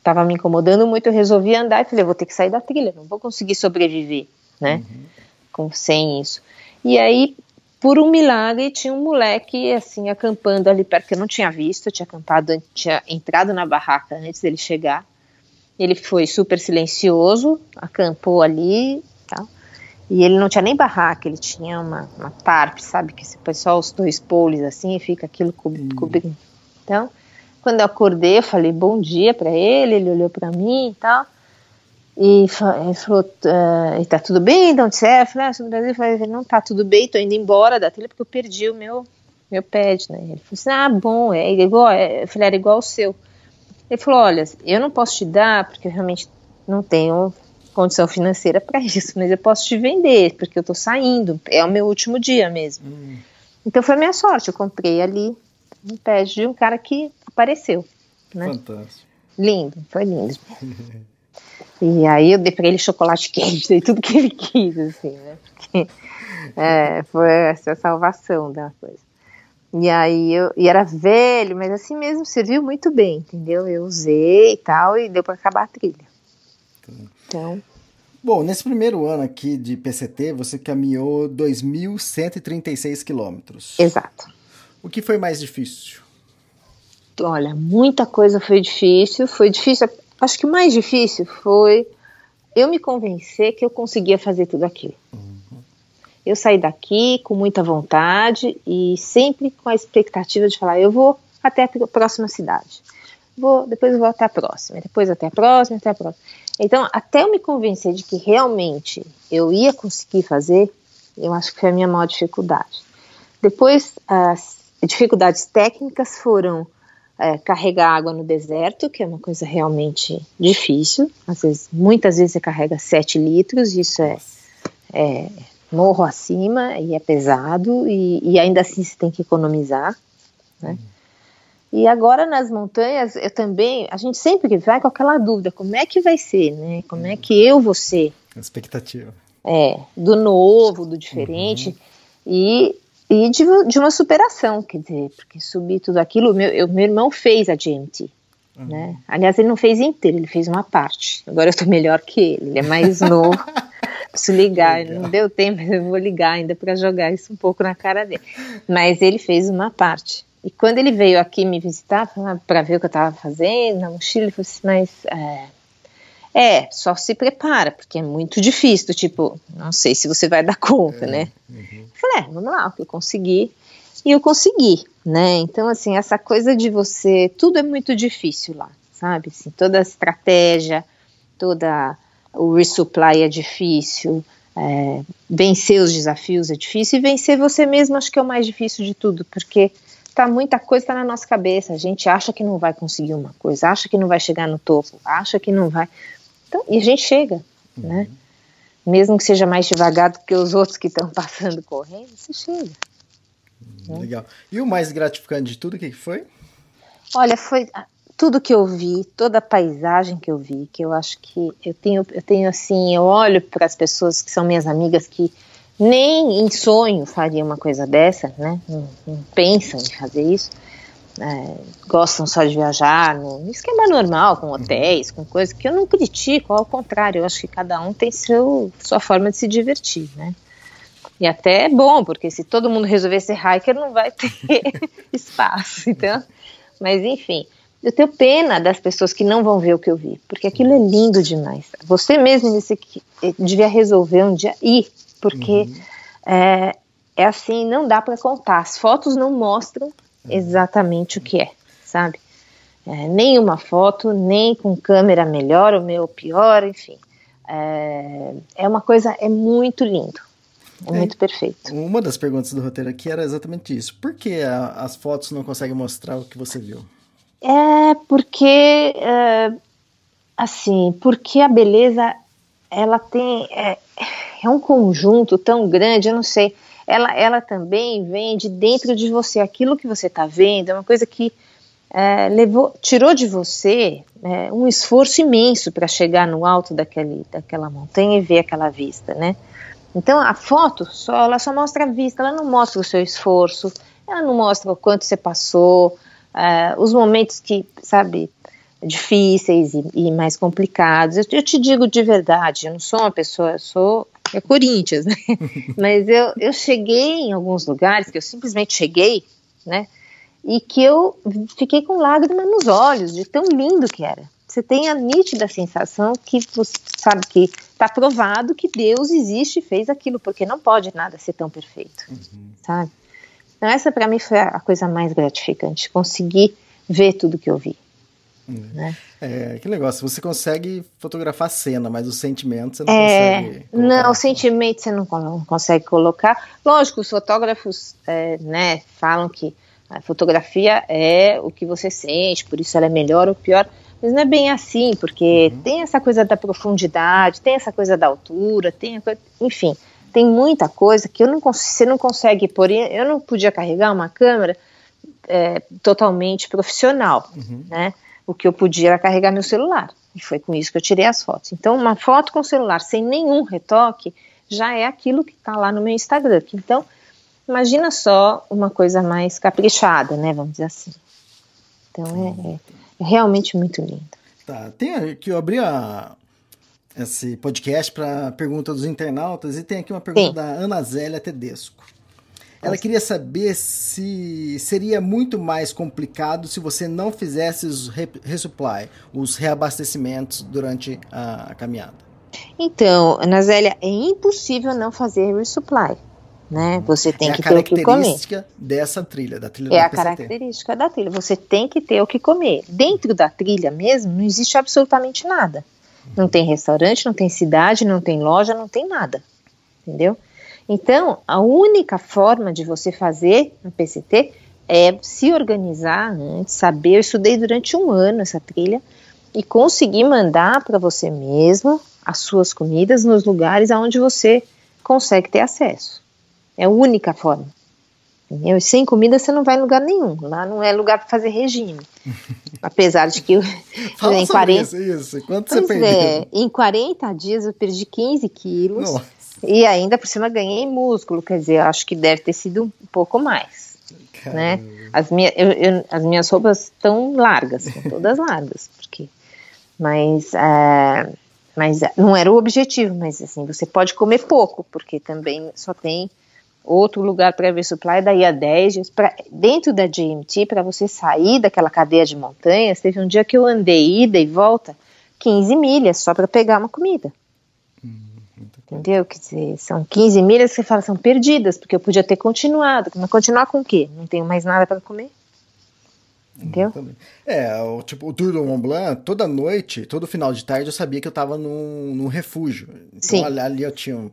tava me incomodando muito, eu resolvi andar e falei, eu vou ter que sair da trilha, não vou conseguir sobreviver, né? Uhum. Com, sem isso. E aí, por um milagre, tinha um moleque assim, acampando ali perto, que eu não tinha visto, eu tinha acampado, tinha entrado na barraca antes dele chegar. Ele foi super silencioso, acampou ali, tá? E ele não tinha nem barraca, ele tinha uma, uma tarp, sabe? Que você põe só os dois poles assim e fica aquilo co- hum. cobrindo. Então, quando eu acordei, eu falei bom dia pra ele, ele olhou pra mim e tal. E ele falou, uh, tá tudo bem, de onde você é? Eu falei, ah, sou do Brasil. Eu falei, não tá tudo bem, tô indo embora da trilha porque eu perdi o meu, meu pad, né? Ele falou assim, ah, bom, é igual, é, eu falei, era igual o seu. Ele falou, olha, eu não posso te dar porque eu realmente não tenho condição financeira para isso, mas eu posso te vender porque eu tô saindo, é o meu último dia mesmo. Hum. Então foi a minha sorte, eu comprei ali um pad de um cara que apareceu, né? Fantástico. Lindo, foi lindo. E aí eu dei pra ele chocolate quente, dei tudo que ele quis, assim, né? Porque é, foi essa salvação da coisa. E aí eu... E era velho, mas assim mesmo, serviu muito bem, entendeu? Eu usei e tal, e deu pra acabar a trilha. Então... então bom, nesse primeiro ano aqui de P C T, você caminhou dois mil cento e trinta e seis quilômetros. Exato. O que foi mais difícil? Olha, muita coisa foi difícil, foi difícil... Acho que o mais difícil foi eu me convencer que eu conseguia fazer tudo aquilo. Uhum. Eu saí daqui com muita vontade e sempre com a expectativa de falar, eu vou até a próxima cidade. Vou, depois eu vou até a próxima, depois até a próxima, até a próxima. Então, até eu me convencer de que realmente eu ia conseguir fazer, eu acho que foi a minha maior dificuldade. Depois, as dificuldades técnicas foram... É, carregar água no deserto, que é uma coisa realmente difícil. Às vezes, muitas vezes você carrega sete litros, isso é, é morro acima e é pesado, e, e ainda assim você tem que economizar, né? Uhum. E agora nas montanhas, eu também, a gente sempre vai com aquela dúvida, como é que vai ser, né? Como uhum. é que eu vou ser? A expectativa. é, do novo, do diferente, uhum. e, e de, de uma superação, quer dizer, porque subir tudo aquilo, meu, eu, meu irmão fez a G M T, uhum. né? Aliás, ele não fez inteiro, ele fez uma parte, agora eu tô melhor que ele, ele é mais novo, preciso ligar, legal. Não deu tempo, mas eu vou ligar ainda para jogar isso um pouco na cara dele, mas ele fez uma parte. E quando ele veio aqui me visitar para ver o que eu estava fazendo na mochila, ele falou assim, mas é, é, só se prepara, porque é muito difícil, tipo, não sei se você vai dar conta, é, né? Uhum. Eu falei, é, vamos lá, o que eu consegui, e eu consegui, né? Então, assim, essa coisa de você, tudo é muito difícil lá, sabe? Assim, toda a estratégia, toda o resupply é difícil, é, vencer os desafios é difícil, e vencer você mesmo acho que é o mais difícil de tudo, porque... Tá, muita coisa tá na nossa cabeça, a gente acha que não vai conseguir uma coisa, acha que não vai chegar no topo, acha que não vai, então, e a gente chega, uhum. né, mesmo que seja mais devagar do que os outros que estão passando correndo, você chega. Hum, né? Legal, e o mais gratificante de tudo, o que foi? Olha, foi tudo que eu vi, toda a paisagem que eu vi, que eu acho que eu tenho, eu tenho assim, eu olho para as pessoas que são minhas amigas que nem em sonho faria uma coisa dessa, né? Não, não pensam em fazer isso. É, gostam só de viajar no, no esquema normal, com hotéis, com coisas que eu não critico, ao contrário, eu acho que cada um tem seu, sua forma de se divertir, né? E até é bom, porque se todo mundo resolver ser hiker, não vai ter espaço, então... Mas, enfim, eu tenho pena das pessoas que não vão ver o que eu vi, porque aquilo é lindo demais. Você mesmo disse que devia resolver um dia ir, porque uhum. é, é assim, não dá para contar, as fotos não mostram exatamente o que é, sabe? É, nenhuma foto, nem com câmera melhor ou meu pior, enfim, é, é uma coisa, é muito lindo, é, é muito perfeito. Uma das perguntas do roteiro aqui era exatamente isso, por que a, as fotos não conseguem mostrar o que você viu? É porque, é, assim, porque a beleza, ela tem... É, é um conjunto tão grande, eu não sei, ela, ela também vem de dentro de você, aquilo que você está vendo, é uma coisa que é, levou, tirou de você é, um esforço imenso para chegar no alto daquele, daquela montanha e ver aquela vista, né? Então a foto, só, ela só mostra a vista, ela não mostra o seu esforço, ela não mostra o quanto você passou, é, os momentos que, sabe... difíceis e, e mais complicados. Eu, eu te digo de verdade, eu não sou uma pessoa, eu sou é Corinthians, né? Mas eu, eu cheguei em alguns lugares que eu simplesmente cheguei, né? E que eu fiquei com lágrimas nos olhos de tão lindo que era. Você tem a nítida sensação que você sabe que está provado que Deus existe e fez aquilo, porque não pode nada ser tão perfeito, uhum. sabe? Então essa para mim foi a coisa mais gratificante, conseguir ver tudo que eu vi. Né? É, que negócio, você consegue fotografar a cena, mas o sentimento você não é, consegue colocar. Não, o sentimento você não consegue colocar. Lógico, os fotógrafos é, né, falam que a fotografia é o que você sente, por isso ela é melhor ou pior, mas não é bem assim, porque uhum. tem essa coisa da profundidade, tem essa coisa da altura, tem a coisa, enfim, tem muita coisa que eu não cons- você não consegue pôr. Eu não podia carregar uma câmera é, totalmente profissional, uhum. né? O que eu podia era carregar meu celular, e foi com isso que eu tirei as fotos. Então uma foto com celular sem nenhum retoque já é aquilo que está lá no meu Instagram. Então imagina só uma coisa mais caprichada, né, vamos dizer assim. Então é, é realmente muito lindo. Tá, tem que eu abri a, esse podcast para pergunta dos internautas, e tem aqui uma pergunta Sim. da Ana Zélia Tedesco. Ela queria saber se seria muito mais complicado se você não fizesse os re- resupply, os reabastecimentos durante a, a caminhada. Então, Ana Zélia, é impossível não fazer resupply, né? Você tem é que ter o que comer. É a característica dessa trilha, da trilha é da P C T. É a característica da trilha, você tem que ter o que comer. Dentro da trilha mesmo, não existe absolutamente nada. Não tem restaurante, não tem cidade, não tem loja, não tem nada, entendeu? Então, a única forma de você fazer um P C T é se organizar antes, saber. Eu estudei durante um ano essa trilha e consegui mandar para você mesmo as suas comidas nos lugares onde você consegue ter acesso. É a única forma. Entendeu? E sem comida você não vai em lugar nenhum. Lá não é lugar para fazer regime. Apesar de que... Eu, Fala em sobre quarenta, isso, isso. Quanto você perdeu? É, em quarenta dias eu perdi quinze quilos. Nossa. E ainda por cima ganhei músculo, quer dizer, acho que deve ter sido um pouco mais, né? As, minha, eu, eu, as minhas roupas estão largas, estão todas largas, porque... Mas, uh, mas não era o objetivo, mas assim, você pode comer pouco, porque também só tem outro lugar para ver supply, daí a dez dias, pra, dentro da G M T, para você sair daquela cadeia de montanhas, teve um dia que eu andei ida e volta quinze milhas só para pegar uma comida. Entendeu? Quer dizer, são quinze milhas que você fala, são perdidas, porque eu podia ter continuado. Mas continuar com o quê? Não tenho mais nada para comer. Entendeu? É, o, tipo, o Tour du Mont Blanc, toda noite, todo final de tarde, eu sabia que eu estava num, num refúgio. Então, sim. Ali, ali eu tinha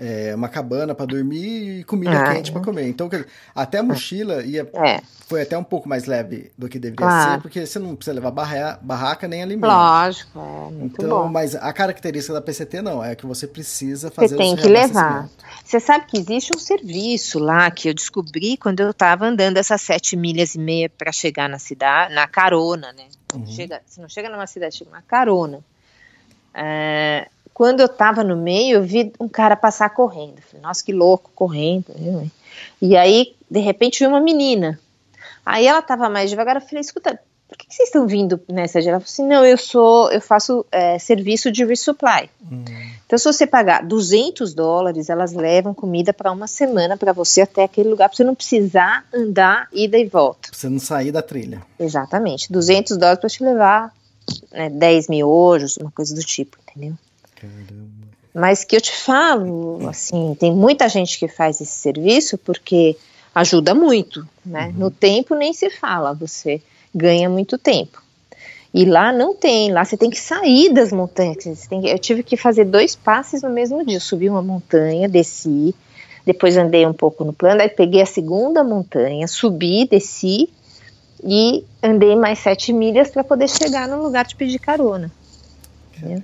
é, uma cabana para dormir e comida ah, quente é. para comer. Então, até a mochila ia, é. foi até um pouco mais leve do que deveria ah. ser, porque você não precisa levar barra, barraca nem alimento. Lógico, é muito então, bom. Mas a característica da P C T não, é que você precisa fazer o seu reabastecimento. Você tem que levar. Você sabe que existe um serviço lá que eu descobri quando eu estava andando essas sete milhas e meia para chegar na cidade, na carona, né? Uhum. Chega, você não chega numa cidade, chega numa carona. É, quando eu estava no meio, eu vi um cara passar correndo. Falei, nossa, que louco, correndo. E aí, de repente, vi uma menina. Aí ela estava mais devagar, eu falei, escuta, por que, que vocês estão vindo nessa geral? Ela falou assim, não, eu, sou, eu faço é, serviço de resupply. Uhum. Então, se você pagar duzentos dólares, elas levam comida para uma semana para você até aquele lugar, para você não precisar andar, ida e volta. Pra você não sair da trilha. Exatamente. duzentos dólares para te levar, né, dez miojos, uma coisa do tipo, entendeu? Caramba. Mas que eu te falo, assim, tem muita gente que faz esse serviço porque ajuda muito, né? Uhum. No tempo nem se fala, você ganha muito tempo. E lá não tem, lá você tem que sair das montanhas, você tem que, eu tive que fazer dois passes no mesmo dia, subi uma montanha, desci, depois andei um pouco no plano, aí peguei a segunda montanha, subi, desci e andei mais sete milhas para poder chegar no lugar de pedir carona. É.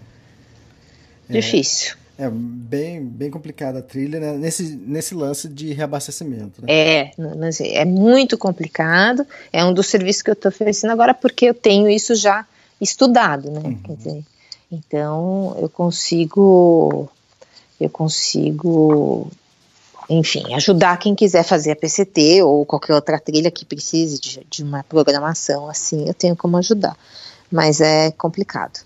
Difícil. É, é bem, bem complicada a trilha, né? nesse, nesse lance de reabastecimento. Né? É, é muito complicado, é um dos serviços que eu estou oferecendo agora porque eu tenho isso já estudado, né? Uhum. Quer dizer, então eu consigo, eu consigo, enfim, ajudar quem quiser fazer a P C T ou qualquer outra trilha que precise de, de uma programação assim, eu tenho como ajudar, mas é complicado.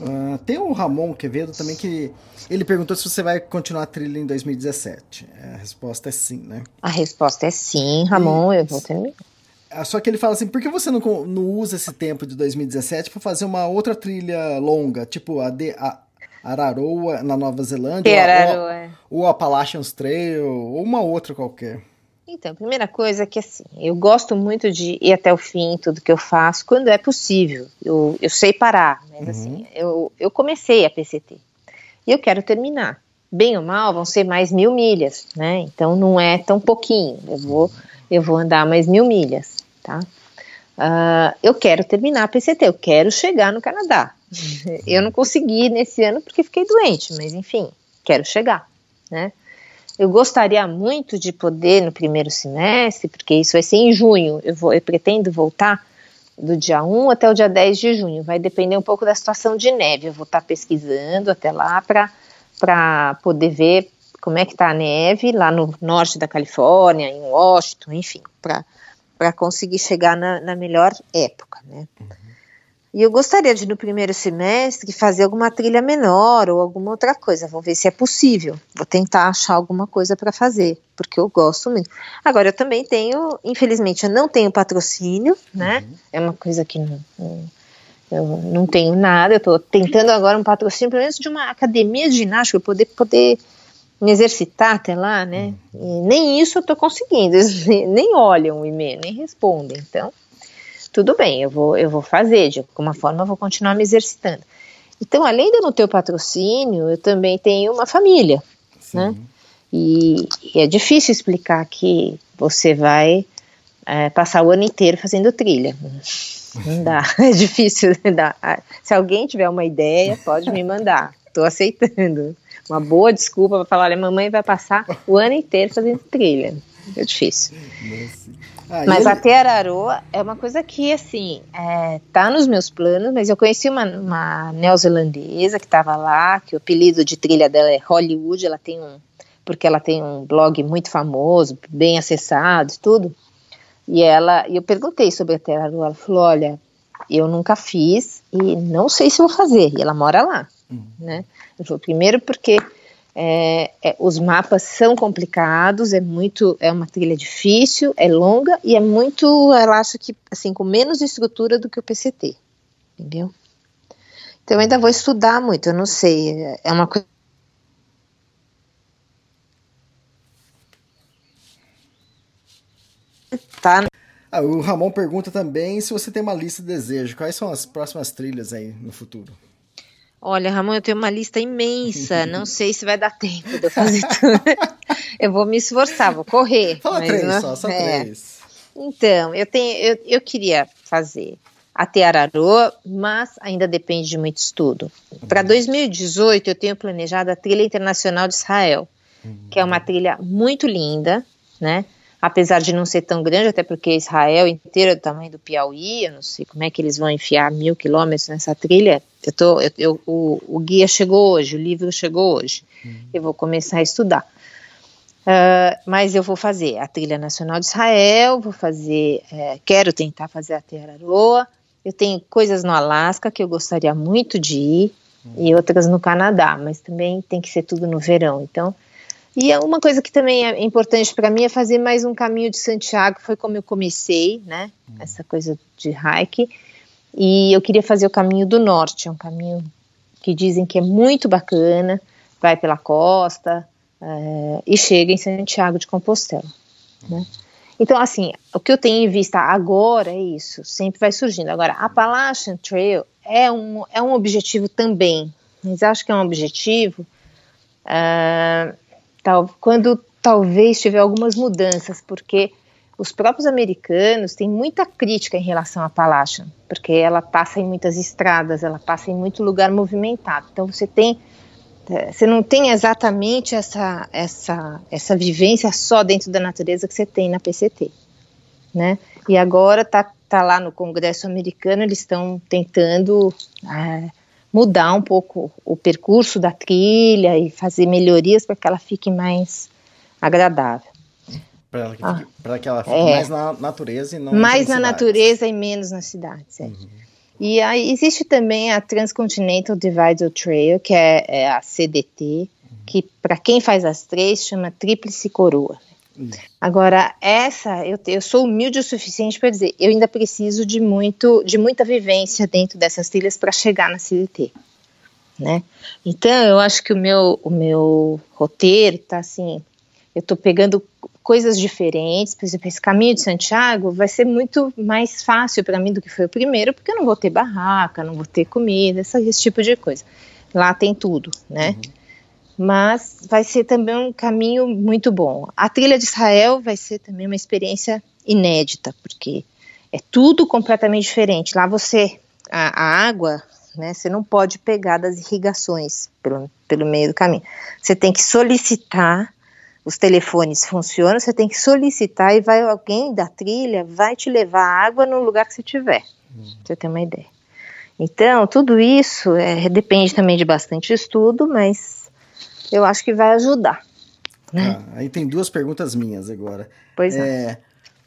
Uh, tem o Ramon Quevedo também que ele perguntou se você vai continuar a trilha em dois mil e dezessete. A resposta é sim, né? A resposta é sim, Ramon, e, eu vou terminar. Só que ele fala assim, por que você não, não usa esse tempo de dois mil e dezessete para fazer uma outra trilha longa, tipo a, de, a Araroa na Nova Zelândia, Te Araroa. Ou, ou a Appalachian Trail, ou uma outra qualquer? Então, a primeira coisa é que, assim, eu gosto muito de ir até o fim, tudo que eu faço, quando é possível. Eu, eu sei parar, mas, uhum. assim, eu, eu comecei a P C T. E eu quero terminar. Bem ou mal, vão ser mais mil milhas, né? Então, não é tão pouquinho. Eu vou, eu vou andar mais mil milhas, tá? Uh, eu quero terminar a P C T, eu quero chegar no Canadá. Eu não consegui nesse ano porque fiquei doente, mas, enfim, quero chegar, né? Eu gostaria muito de poder no primeiro semestre, porque isso vai ser em junho, eu, vou, eu pretendo voltar do dia um até o dia dez de junho, vai depender um pouco da situação de neve, eu vou estar pesquisando até lá para poder ver como é que está a neve lá no norte da Califórnia, em Washington, enfim, para conseguir chegar na, na melhor época, né? E eu gostaria de, no primeiro semestre, fazer alguma trilha menor ou alguma outra coisa. Vou ver se é possível. Vou tentar achar alguma coisa para fazer, porque eu gosto muito. Agora, eu também tenho, infelizmente, eu não tenho patrocínio, né? Uhum. É uma coisa que não, eu não tenho nada. Eu estou tentando agora um patrocínio, pelo menos de uma academia de ginástica, para poder, poder me exercitar até lá, né? Uhum. E nem isso eu estou conseguindo. Eles nem olham o e-mail, nem respondem, então... Tudo bem, eu vou, eu vou fazer, de alguma forma eu vou continuar me exercitando. Então, além de eu não ter o patrocínio, eu também tenho uma família, sim, né? E, e é difícil explicar que você vai é, passar o ano inteiro fazendo trilha. Não dá, é difícil, não dá. Se alguém tiver uma ideia, pode me mandar, estou aceitando. Uma boa desculpa para falar, olha, mamãe vai passar o ano inteiro fazendo trilha. É difícil. Aí mas ele... a Te Araroa é uma coisa que, assim, é, tá nos meus planos, mas eu conheci uma, uma neozelandesa que estava lá, que o apelido de trilha dela é Hollywood, ela tem um, porque ela tem um blog muito famoso, bem acessado e tudo, e ela, eu perguntei sobre a Te Araroa, ela falou, olha, eu nunca fiz e não sei se vou fazer, e ela mora lá, uhum. né, eu falei, primeiro porque... É, é, os mapas são complicados, é muito, é uma trilha difícil, é longa e é muito, eu acho que assim, com menos estrutura do que o P C T, entendeu? Então eu ainda vou estudar muito, eu não sei, é uma coisa. Tá. Ah, o Ramon pergunta também se você tem uma lista de desejos, quais são as próximas trilhas aí no futuro? Olha, Ramon, eu tenho uma lista imensa, não sei se vai dar tempo de eu fazer tudo. Eu vou me esforçar, vou correr. Fala mas três, não... só, só é. três. Então, eu, tenho, eu, eu queria fazer a Te Araroa, mas ainda depende de muito estudo. Para dois mil e dezoito, eu tenho planejado a Trilha Internacional de Israel, que é uma trilha muito linda, né? Apesar de não ser tão grande, até porque Israel inteiro é do tamanho do Piauí, eu não sei como é que eles vão enfiar mil quilômetros nessa trilha, eu tô, eu, eu, o, o guia chegou hoje, o livro chegou hoje, uhum. eu vou começar a estudar, uh, mas eu vou fazer a Trilha Nacional de Israel, vou fazer, é, quero tentar fazer a Te Araroa, eu tenho coisas no Alasca que eu gostaria muito de ir, uhum. e outras no Canadá, mas também tem que ser tudo no verão, então... E uma coisa que também é importante para mim é fazer mais um Caminho de Santiago, foi como eu comecei, né, hum. essa coisa de hike, e eu queria fazer o Caminho do Norte, é um caminho que dizem que é muito bacana, vai pela costa é, e chega em Santiago de Compostela, hum. né. Então, assim, o que eu tenho em vista agora é isso, sempre vai surgindo. Agora, a Appalachian Trail é um, é um objetivo também, mas acho que é um objetivo... Uh, quando talvez tiver algumas mudanças, porque os próprios americanos têm muita crítica em relação à Appalachian, porque ela passa em muitas estradas, ela passa em muito lugar movimentado, então você tem, você não tem exatamente essa, essa, essa vivência só dentro da natureza que você tem na P C T, né? E agora tá, tá lá no Congresso americano, eles estão tentando... Ah, mudar um pouco o percurso da trilha e fazer melhorias para que ela fique mais agradável. Para ela, ah, que ela fique é, mais na natureza e não mais na natureza e menos nas cidades. É. Uhum. E aí existe também a Transcontinental Divide Trail, que é, é a C D T, uhum. que para quem faz as três chama Tríplice Coroa. Uhum. Agora, essa, eu, eu sou humilde o suficiente para dizer, eu ainda preciso de, muito, de muita vivência dentro dessas trilhas para chegar na C D T, né? Então, eu acho que o meu, o meu roteiro tá assim, eu estou pegando coisas diferentes, por exemplo, esse Caminho de Santiago vai ser muito mais fácil para mim do que foi o primeiro, porque eu não vou ter barraca, não vou ter comida, esse, esse tipo de coisa. Lá tem tudo, né? Uhum. Mas vai ser também um caminho muito bom. A Trilha de Israel vai ser também uma experiência inédita, porque é tudo completamente diferente. Lá você, a, a água, né, você não pode pegar das irrigações pelo, pelo meio do caminho. Você tem que solicitar, os telefones funcionam, você tem que solicitar e vai alguém da trilha vai te levar a água no lugar que você tiver, pra você ter uma ideia. Então, tudo isso é, depende também de bastante estudo, mas... eu acho que vai ajudar, né? Ah, aí tem duas perguntas minhas agora. Pois é. é.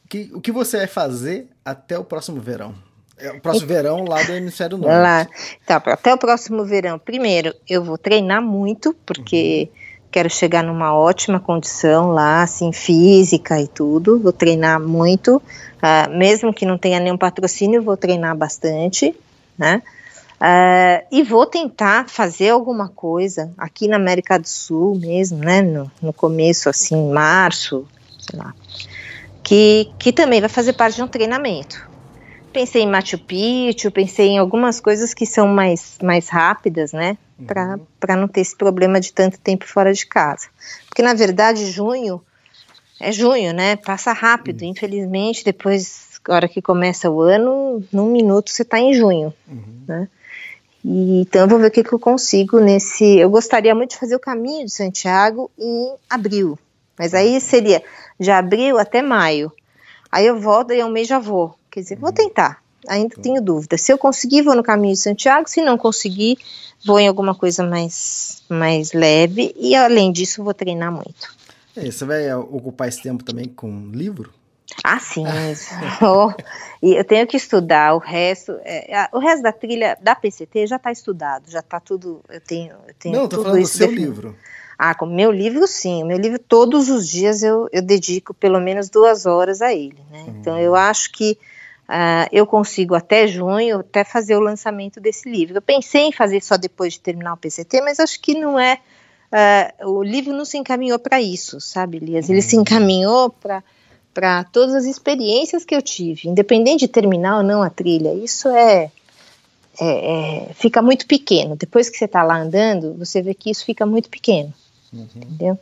Que, o que você vai fazer até o próximo verão? É, o próximo verão lá do Hemisfério Norte. Lá. Então, até o próximo verão. Primeiro, eu vou treinar muito, porque uhum. quero chegar numa ótima condição lá, assim, física e tudo. Vou treinar muito. Uh, mesmo que não tenha nenhum patrocínio, vou treinar bastante, né? Uh, e vou tentar fazer alguma coisa aqui na América do Sul mesmo, né, no, no começo, assim, março, sei lá, que, que também vai fazer parte de um treinamento. Pensei em Machu Picchu, pensei em algumas coisas que são mais, mais rápidas, né, uhum. para não ter esse problema de tanto tempo fora de casa. Porque, na verdade, junho, é junho, né, passa rápido, uhum. infelizmente, depois, a hora que começa o ano, num minuto você está em junho, uhum. né. Então eu vou ver o que, que eu consigo nesse... Eu gostaria muito de fazer o Caminho de Santiago em abril, mas aí seria de abril até maio. Aí eu volto e um mês já vou. Quer dizer, vou tentar. Ainda então, tenho dúvida. Se eu conseguir, vou no Caminho de Santiago. Se não conseguir, vou em alguma coisa mais, mais leve. E, além disso, vou treinar muito. E você vai ocupar esse tempo também com livro? Ah, sim. oh, e eu tenho que estudar. O resto, é, o resto da trilha da P C T já está estudado. Já está tudo... Eu tenho, eu tenho não, estou falando do seu definido. livro. Ah, com o meu livro, sim. O meu livro, todos os dias, eu, eu dedico pelo menos duas horas a ele. Né? Hum. Então, eu acho que Uh, eu consigo até junho até fazer o lançamento desse livro. Eu pensei em fazer só depois de terminar o P C T, mas acho que não é... Uh, o livro não se encaminhou para isso, sabe, Elias? Ele uhum. se encaminhou para todas as experiências que eu tive, independente de terminar ou não a trilha. Isso é... é, é fica muito pequeno. Depois que você está lá andando, você vê que isso fica muito pequeno. Uhum. Entendeu?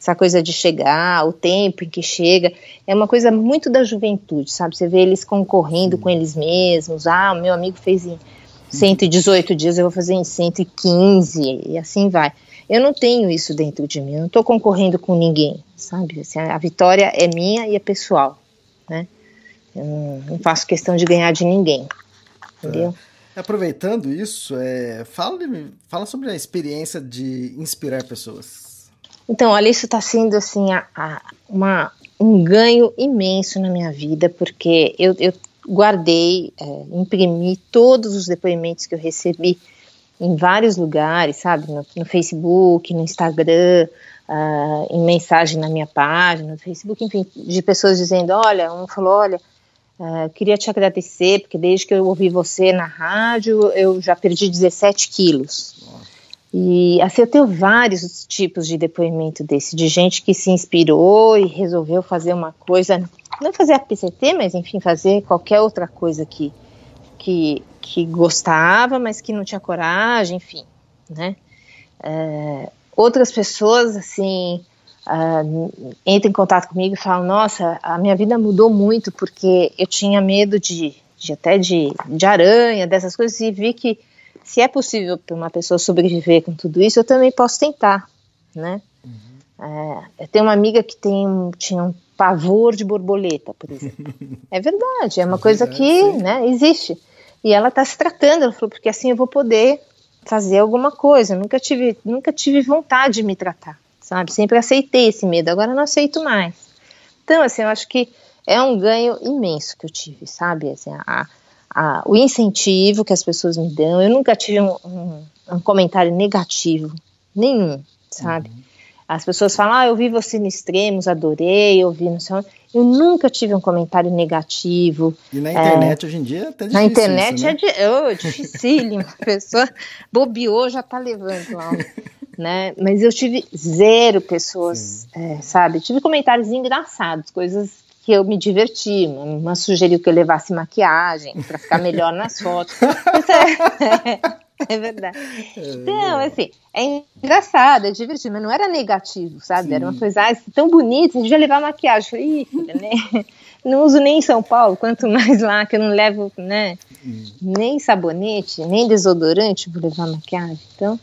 Essa coisa de chegar, o tempo em que chega, é uma coisa muito da juventude, sabe? Você vê eles concorrendo Sim. com eles mesmos. Ah, o meu amigo fez em cento e dezoito dias, eu vou fazer em cento e quinze, e assim vai. Eu não tenho isso dentro de mim, eu não estou concorrendo com ninguém, sabe? Assim, a vitória é minha e é pessoal, né? Eu não faço questão de ganhar de ninguém, entendeu? É. Aproveitando isso, é, fala, fala sobre a experiência de inspirar pessoas. Então, olha, isso está sendo, assim, a, a, uma, um ganho imenso na minha vida, porque eu, eu guardei, é, imprimi todos os depoimentos que eu recebi em vários lugares, sabe, no, no Facebook, no Instagram, uh, em mensagem na minha página, no Facebook, enfim, de pessoas dizendo, olha, um falou, olha, uh, queria te agradecer, porque desde que eu ouvi você na rádio, eu já perdi dezessete quilos. E assim, eu tenho vários tipos de depoimento desse, de gente que se inspirou e resolveu fazer uma coisa, não fazer a P C T, mas enfim, fazer qualquer outra coisa que, que, que gostava, mas que não tinha coragem, enfim, né? É, outras pessoas, assim, uh, entram em contato comigo e falam, nossa, a minha vida mudou muito, porque eu tinha medo de, de até de, de aranha, dessas coisas, e vi que se é possível para uma pessoa sobreviver com tudo isso, eu também posso tentar, né? Uhum. É, eu tenho uma amiga que tem, tinha um pavor de borboleta, por exemplo. É verdade, é uma é coisa verdade, que né, existe. E ela está se tratando, ela falou, porque assim eu vou poder fazer alguma coisa. Eu nunca tive, nunca tive vontade de me tratar, sabe? Sempre aceitei esse medo, agora não aceito mais. Então, assim, eu acho que é um ganho imenso que eu tive, sabe? Assim, a... Ah, o incentivo que as pessoas me dão, eu nunca tive um, um, um comentário negativo, nenhum, sabe? Uhum. As pessoas falam, ah, eu vi você no Extremos, adorei, eu vi no seu... Eu nunca tive um comentário negativo. E na internet é... hoje em dia é até difícil. Na internet isso, né? é di... oh, dificílimo, a pessoa bobeou, já tá levando lá, né? Mas eu tive zero pessoas, é, sabe? Tive comentários engraçados, coisas... que eu me diverti, minha irmã sugeriu que eu levasse maquiagem para ficar melhor nas fotos. É, é verdade. Então, assim, é engraçado, é divertido, mas não era negativo, sabe? Sim. Era uma coisa ah, tão bonita, a gente ia levar maquiagem. Eu falei, filha, né? Não uso nem em São Paulo, quanto mais lá, que eu não levo, né? Hum. Nem sabonete, nem desodorante, vou levar maquiagem. Então,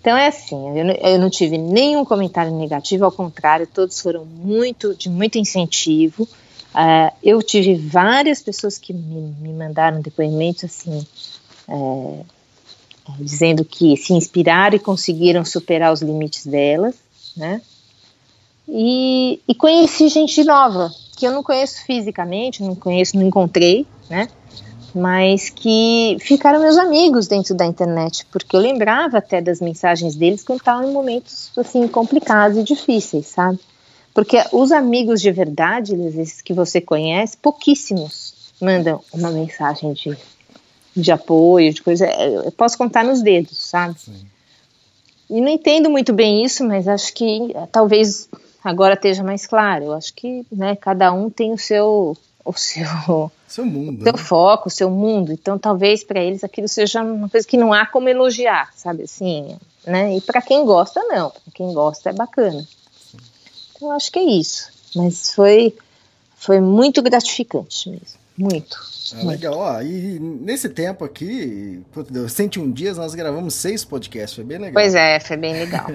Então é assim, eu não, eu não tive nenhum comentário negativo, ao contrário, todos foram muito, de muito incentivo. Uh, eu tive várias pessoas que me, me mandaram depoimentos assim, é, dizendo que se inspiraram e conseguiram superar os limites delas, né? E, e conheci gente nova, que eu não conheço fisicamente, não conheço, não encontrei, né? Mas que ficaram meus amigos dentro da internet, porque eu lembrava até das mensagens deles quando estavam em momentos, assim, complicados e difíceis, sabe? Porque os amigos de verdade, esses que você conhece, pouquíssimos mandam uma mensagem de, de apoio, de coisa... Eu posso contar nos dedos, sabe? Sim. E não entendo muito bem isso, mas acho que talvez agora esteja mais claro. Eu acho que, né, cada um tem o seu... o seu, seu mundo, o seu né? foco, o seu mundo, então talvez para eles aquilo seja uma coisa que não há como elogiar, sabe, assim, né, e para quem gosta não, para quem gosta é bacana, Sim. então eu acho que é isso, mas foi, foi muito gratificante mesmo, muito. Ah, muito. Legal, ó, e nesse tempo aqui, cento e um dias, nós gravamos seis podcasts, foi bem legal. Pois é, foi bem legal,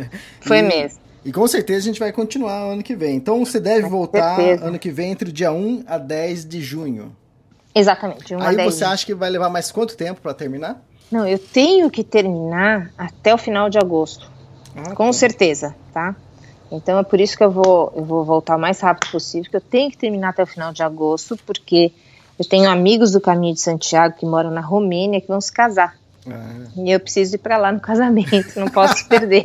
foi e... mesmo. E com certeza a gente vai continuar ano que vem. Então você deve voltar ano que vem entre o dia um a dez de junho. Exatamente. Aí você acha que vai levar mais quanto tempo para terminar? Não, eu tenho que terminar até o final de agosto. Ah, com tá. certeza, tá? Então é por isso que eu vou, eu vou voltar o mais rápido possível, que eu tenho que terminar até o final de agosto, porque eu tenho amigos do Caminho de Santiago que moram na Romênia que vão se casar. Ah, é. E eu preciso ir para lá no casamento, não posso perder.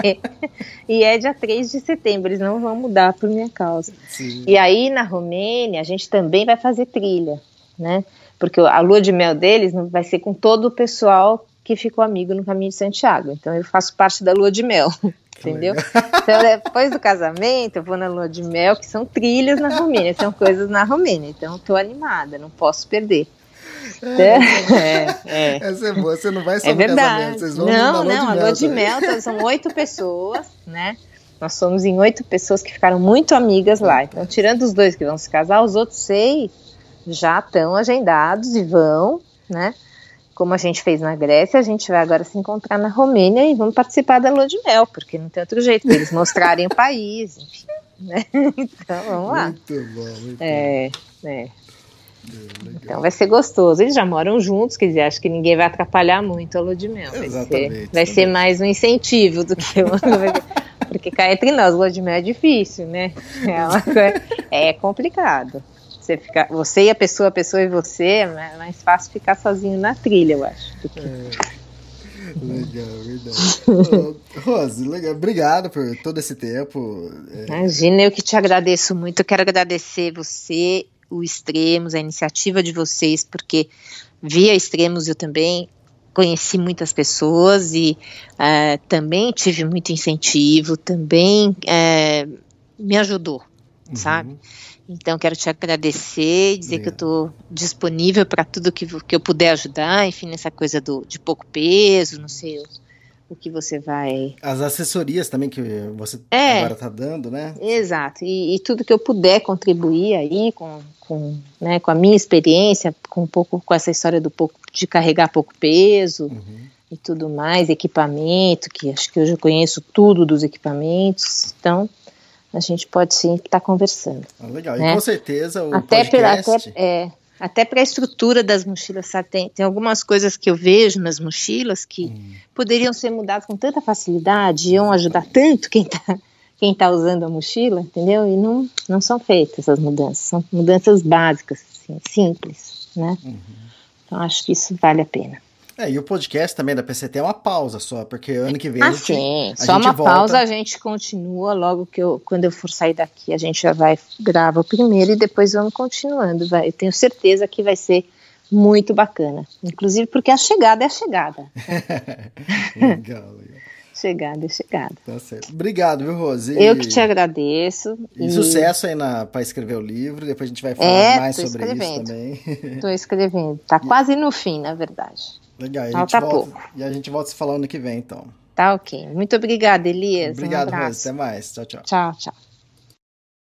E é dia três de setembro, eles não vão mudar por minha causa. Sim. E aí na Romênia a gente também vai fazer trilha, né? Porque a lua de mel deles vai ser com todo o pessoal que ficou amigo no Caminho de Santiago. Então eu faço parte da lua de mel. Entendeu? Então, depois do casamento, eu vou na lua de mel, que são trilhas na Romênia, são coisas na Romênia. Então, estou animada, não posso perder. É, é, é. Essa é boa, você não vai só é no verdade. Casamento, vocês vão na lua de mel. Não, não, a lua de mel, então, são oito pessoas, né? Nós somos em oito pessoas que ficaram muito amigas lá. Então, tirando os dois que vão se casar, os outros seis já estão agendados e vão, né? Como a gente fez na Grécia, a gente vai agora se encontrar na Romênia e vamos participar da lua de mel, porque não tem outro jeito, eles mostrarem o país, enfim, né? Então, vamos lá. Muito bom, muito é, bom. É. É, então vai ser gostoso. Eles já moram juntos, quer dizer, acho que ninguém vai atrapalhar muito a lua de mel. Vai Exatamente. Ser, vai ser mais um incentivo do que uma... Porque cá entre nós, lua de mel é difícil, né? É, uma coisa, é complicado. Você, fica, você e a pessoa, a pessoa e você, é mais fácil ficar sozinho na trilha, eu acho. Porque... É. Legal, verdade. Rose, legal. Obrigado por todo esse tempo. É... Imagina, eu que te agradeço muito. Eu quero agradecer você, o Extremos, a iniciativa de vocês, porque via Extremos eu também conheci muitas pessoas e uh, também tive muito incentivo, também uh, me ajudou, uhum. sabe? Então, quero te agradecer, dizer yeah. que eu estou disponível para tudo que, que eu puder ajudar, enfim, nessa coisa do, de pouco peso, não sei o, o que você vai... As assessorias também que você é, agora está dando, né? Exato, e, e tudo que eu puder contribuir aí com, com, né, com a minha experiência, com, um pouco, com essa história do pouco, de carregar pouco peso uhum. e tudo mais, equipamento, que acho que hoje eu conheço tudo dos equipamentos, então... a gente pode sim estar conversando. Ah, legal, né? E com certeza o até podcast... Pela, até, é, até para a estrutura das mochilas, sabe? Tem, tem algumas coisas que eu vejo nas mochilas que hum. poderiam ser mudadas com tanta facilidade, iam ajudar tanto quem está quem tá usando a mochila, entendeu? E não, não são feitas essas mudanças, são mudanças básicas, assim, simples, né? Uhum. Então acho que isso vale a pena. É, e o podcast também da P C T é uma pausa só, porque ano que vem ah, a gente, sim. A só gente uma volta. Pausa, a gente continua logo que eu, quando eu for sair daqui, a gente já vai, grava o primeiro e depois vamos continuando, vai. Eu tenho certeza que vai ser muito bacana, inclusive porque a chegada é a chegada. Legal, legal. Chegada, chegada. Tá certo. Obrigado, viu, Rose? Eu que te agradeço. E, e... sucesso aí para escrever o livro, depois a gente vai falar é, mais sobre isso também. Estou escrevendo, tá e... quase no fim, na verdade. Legal, e a, gente volta, e a gente volta se falando ano que vem, então. Tá ok. Muito obrigada, Elias. Obrigado, um abraço. Rose. Até mais. Tchau, tchau. Tchau, tchau.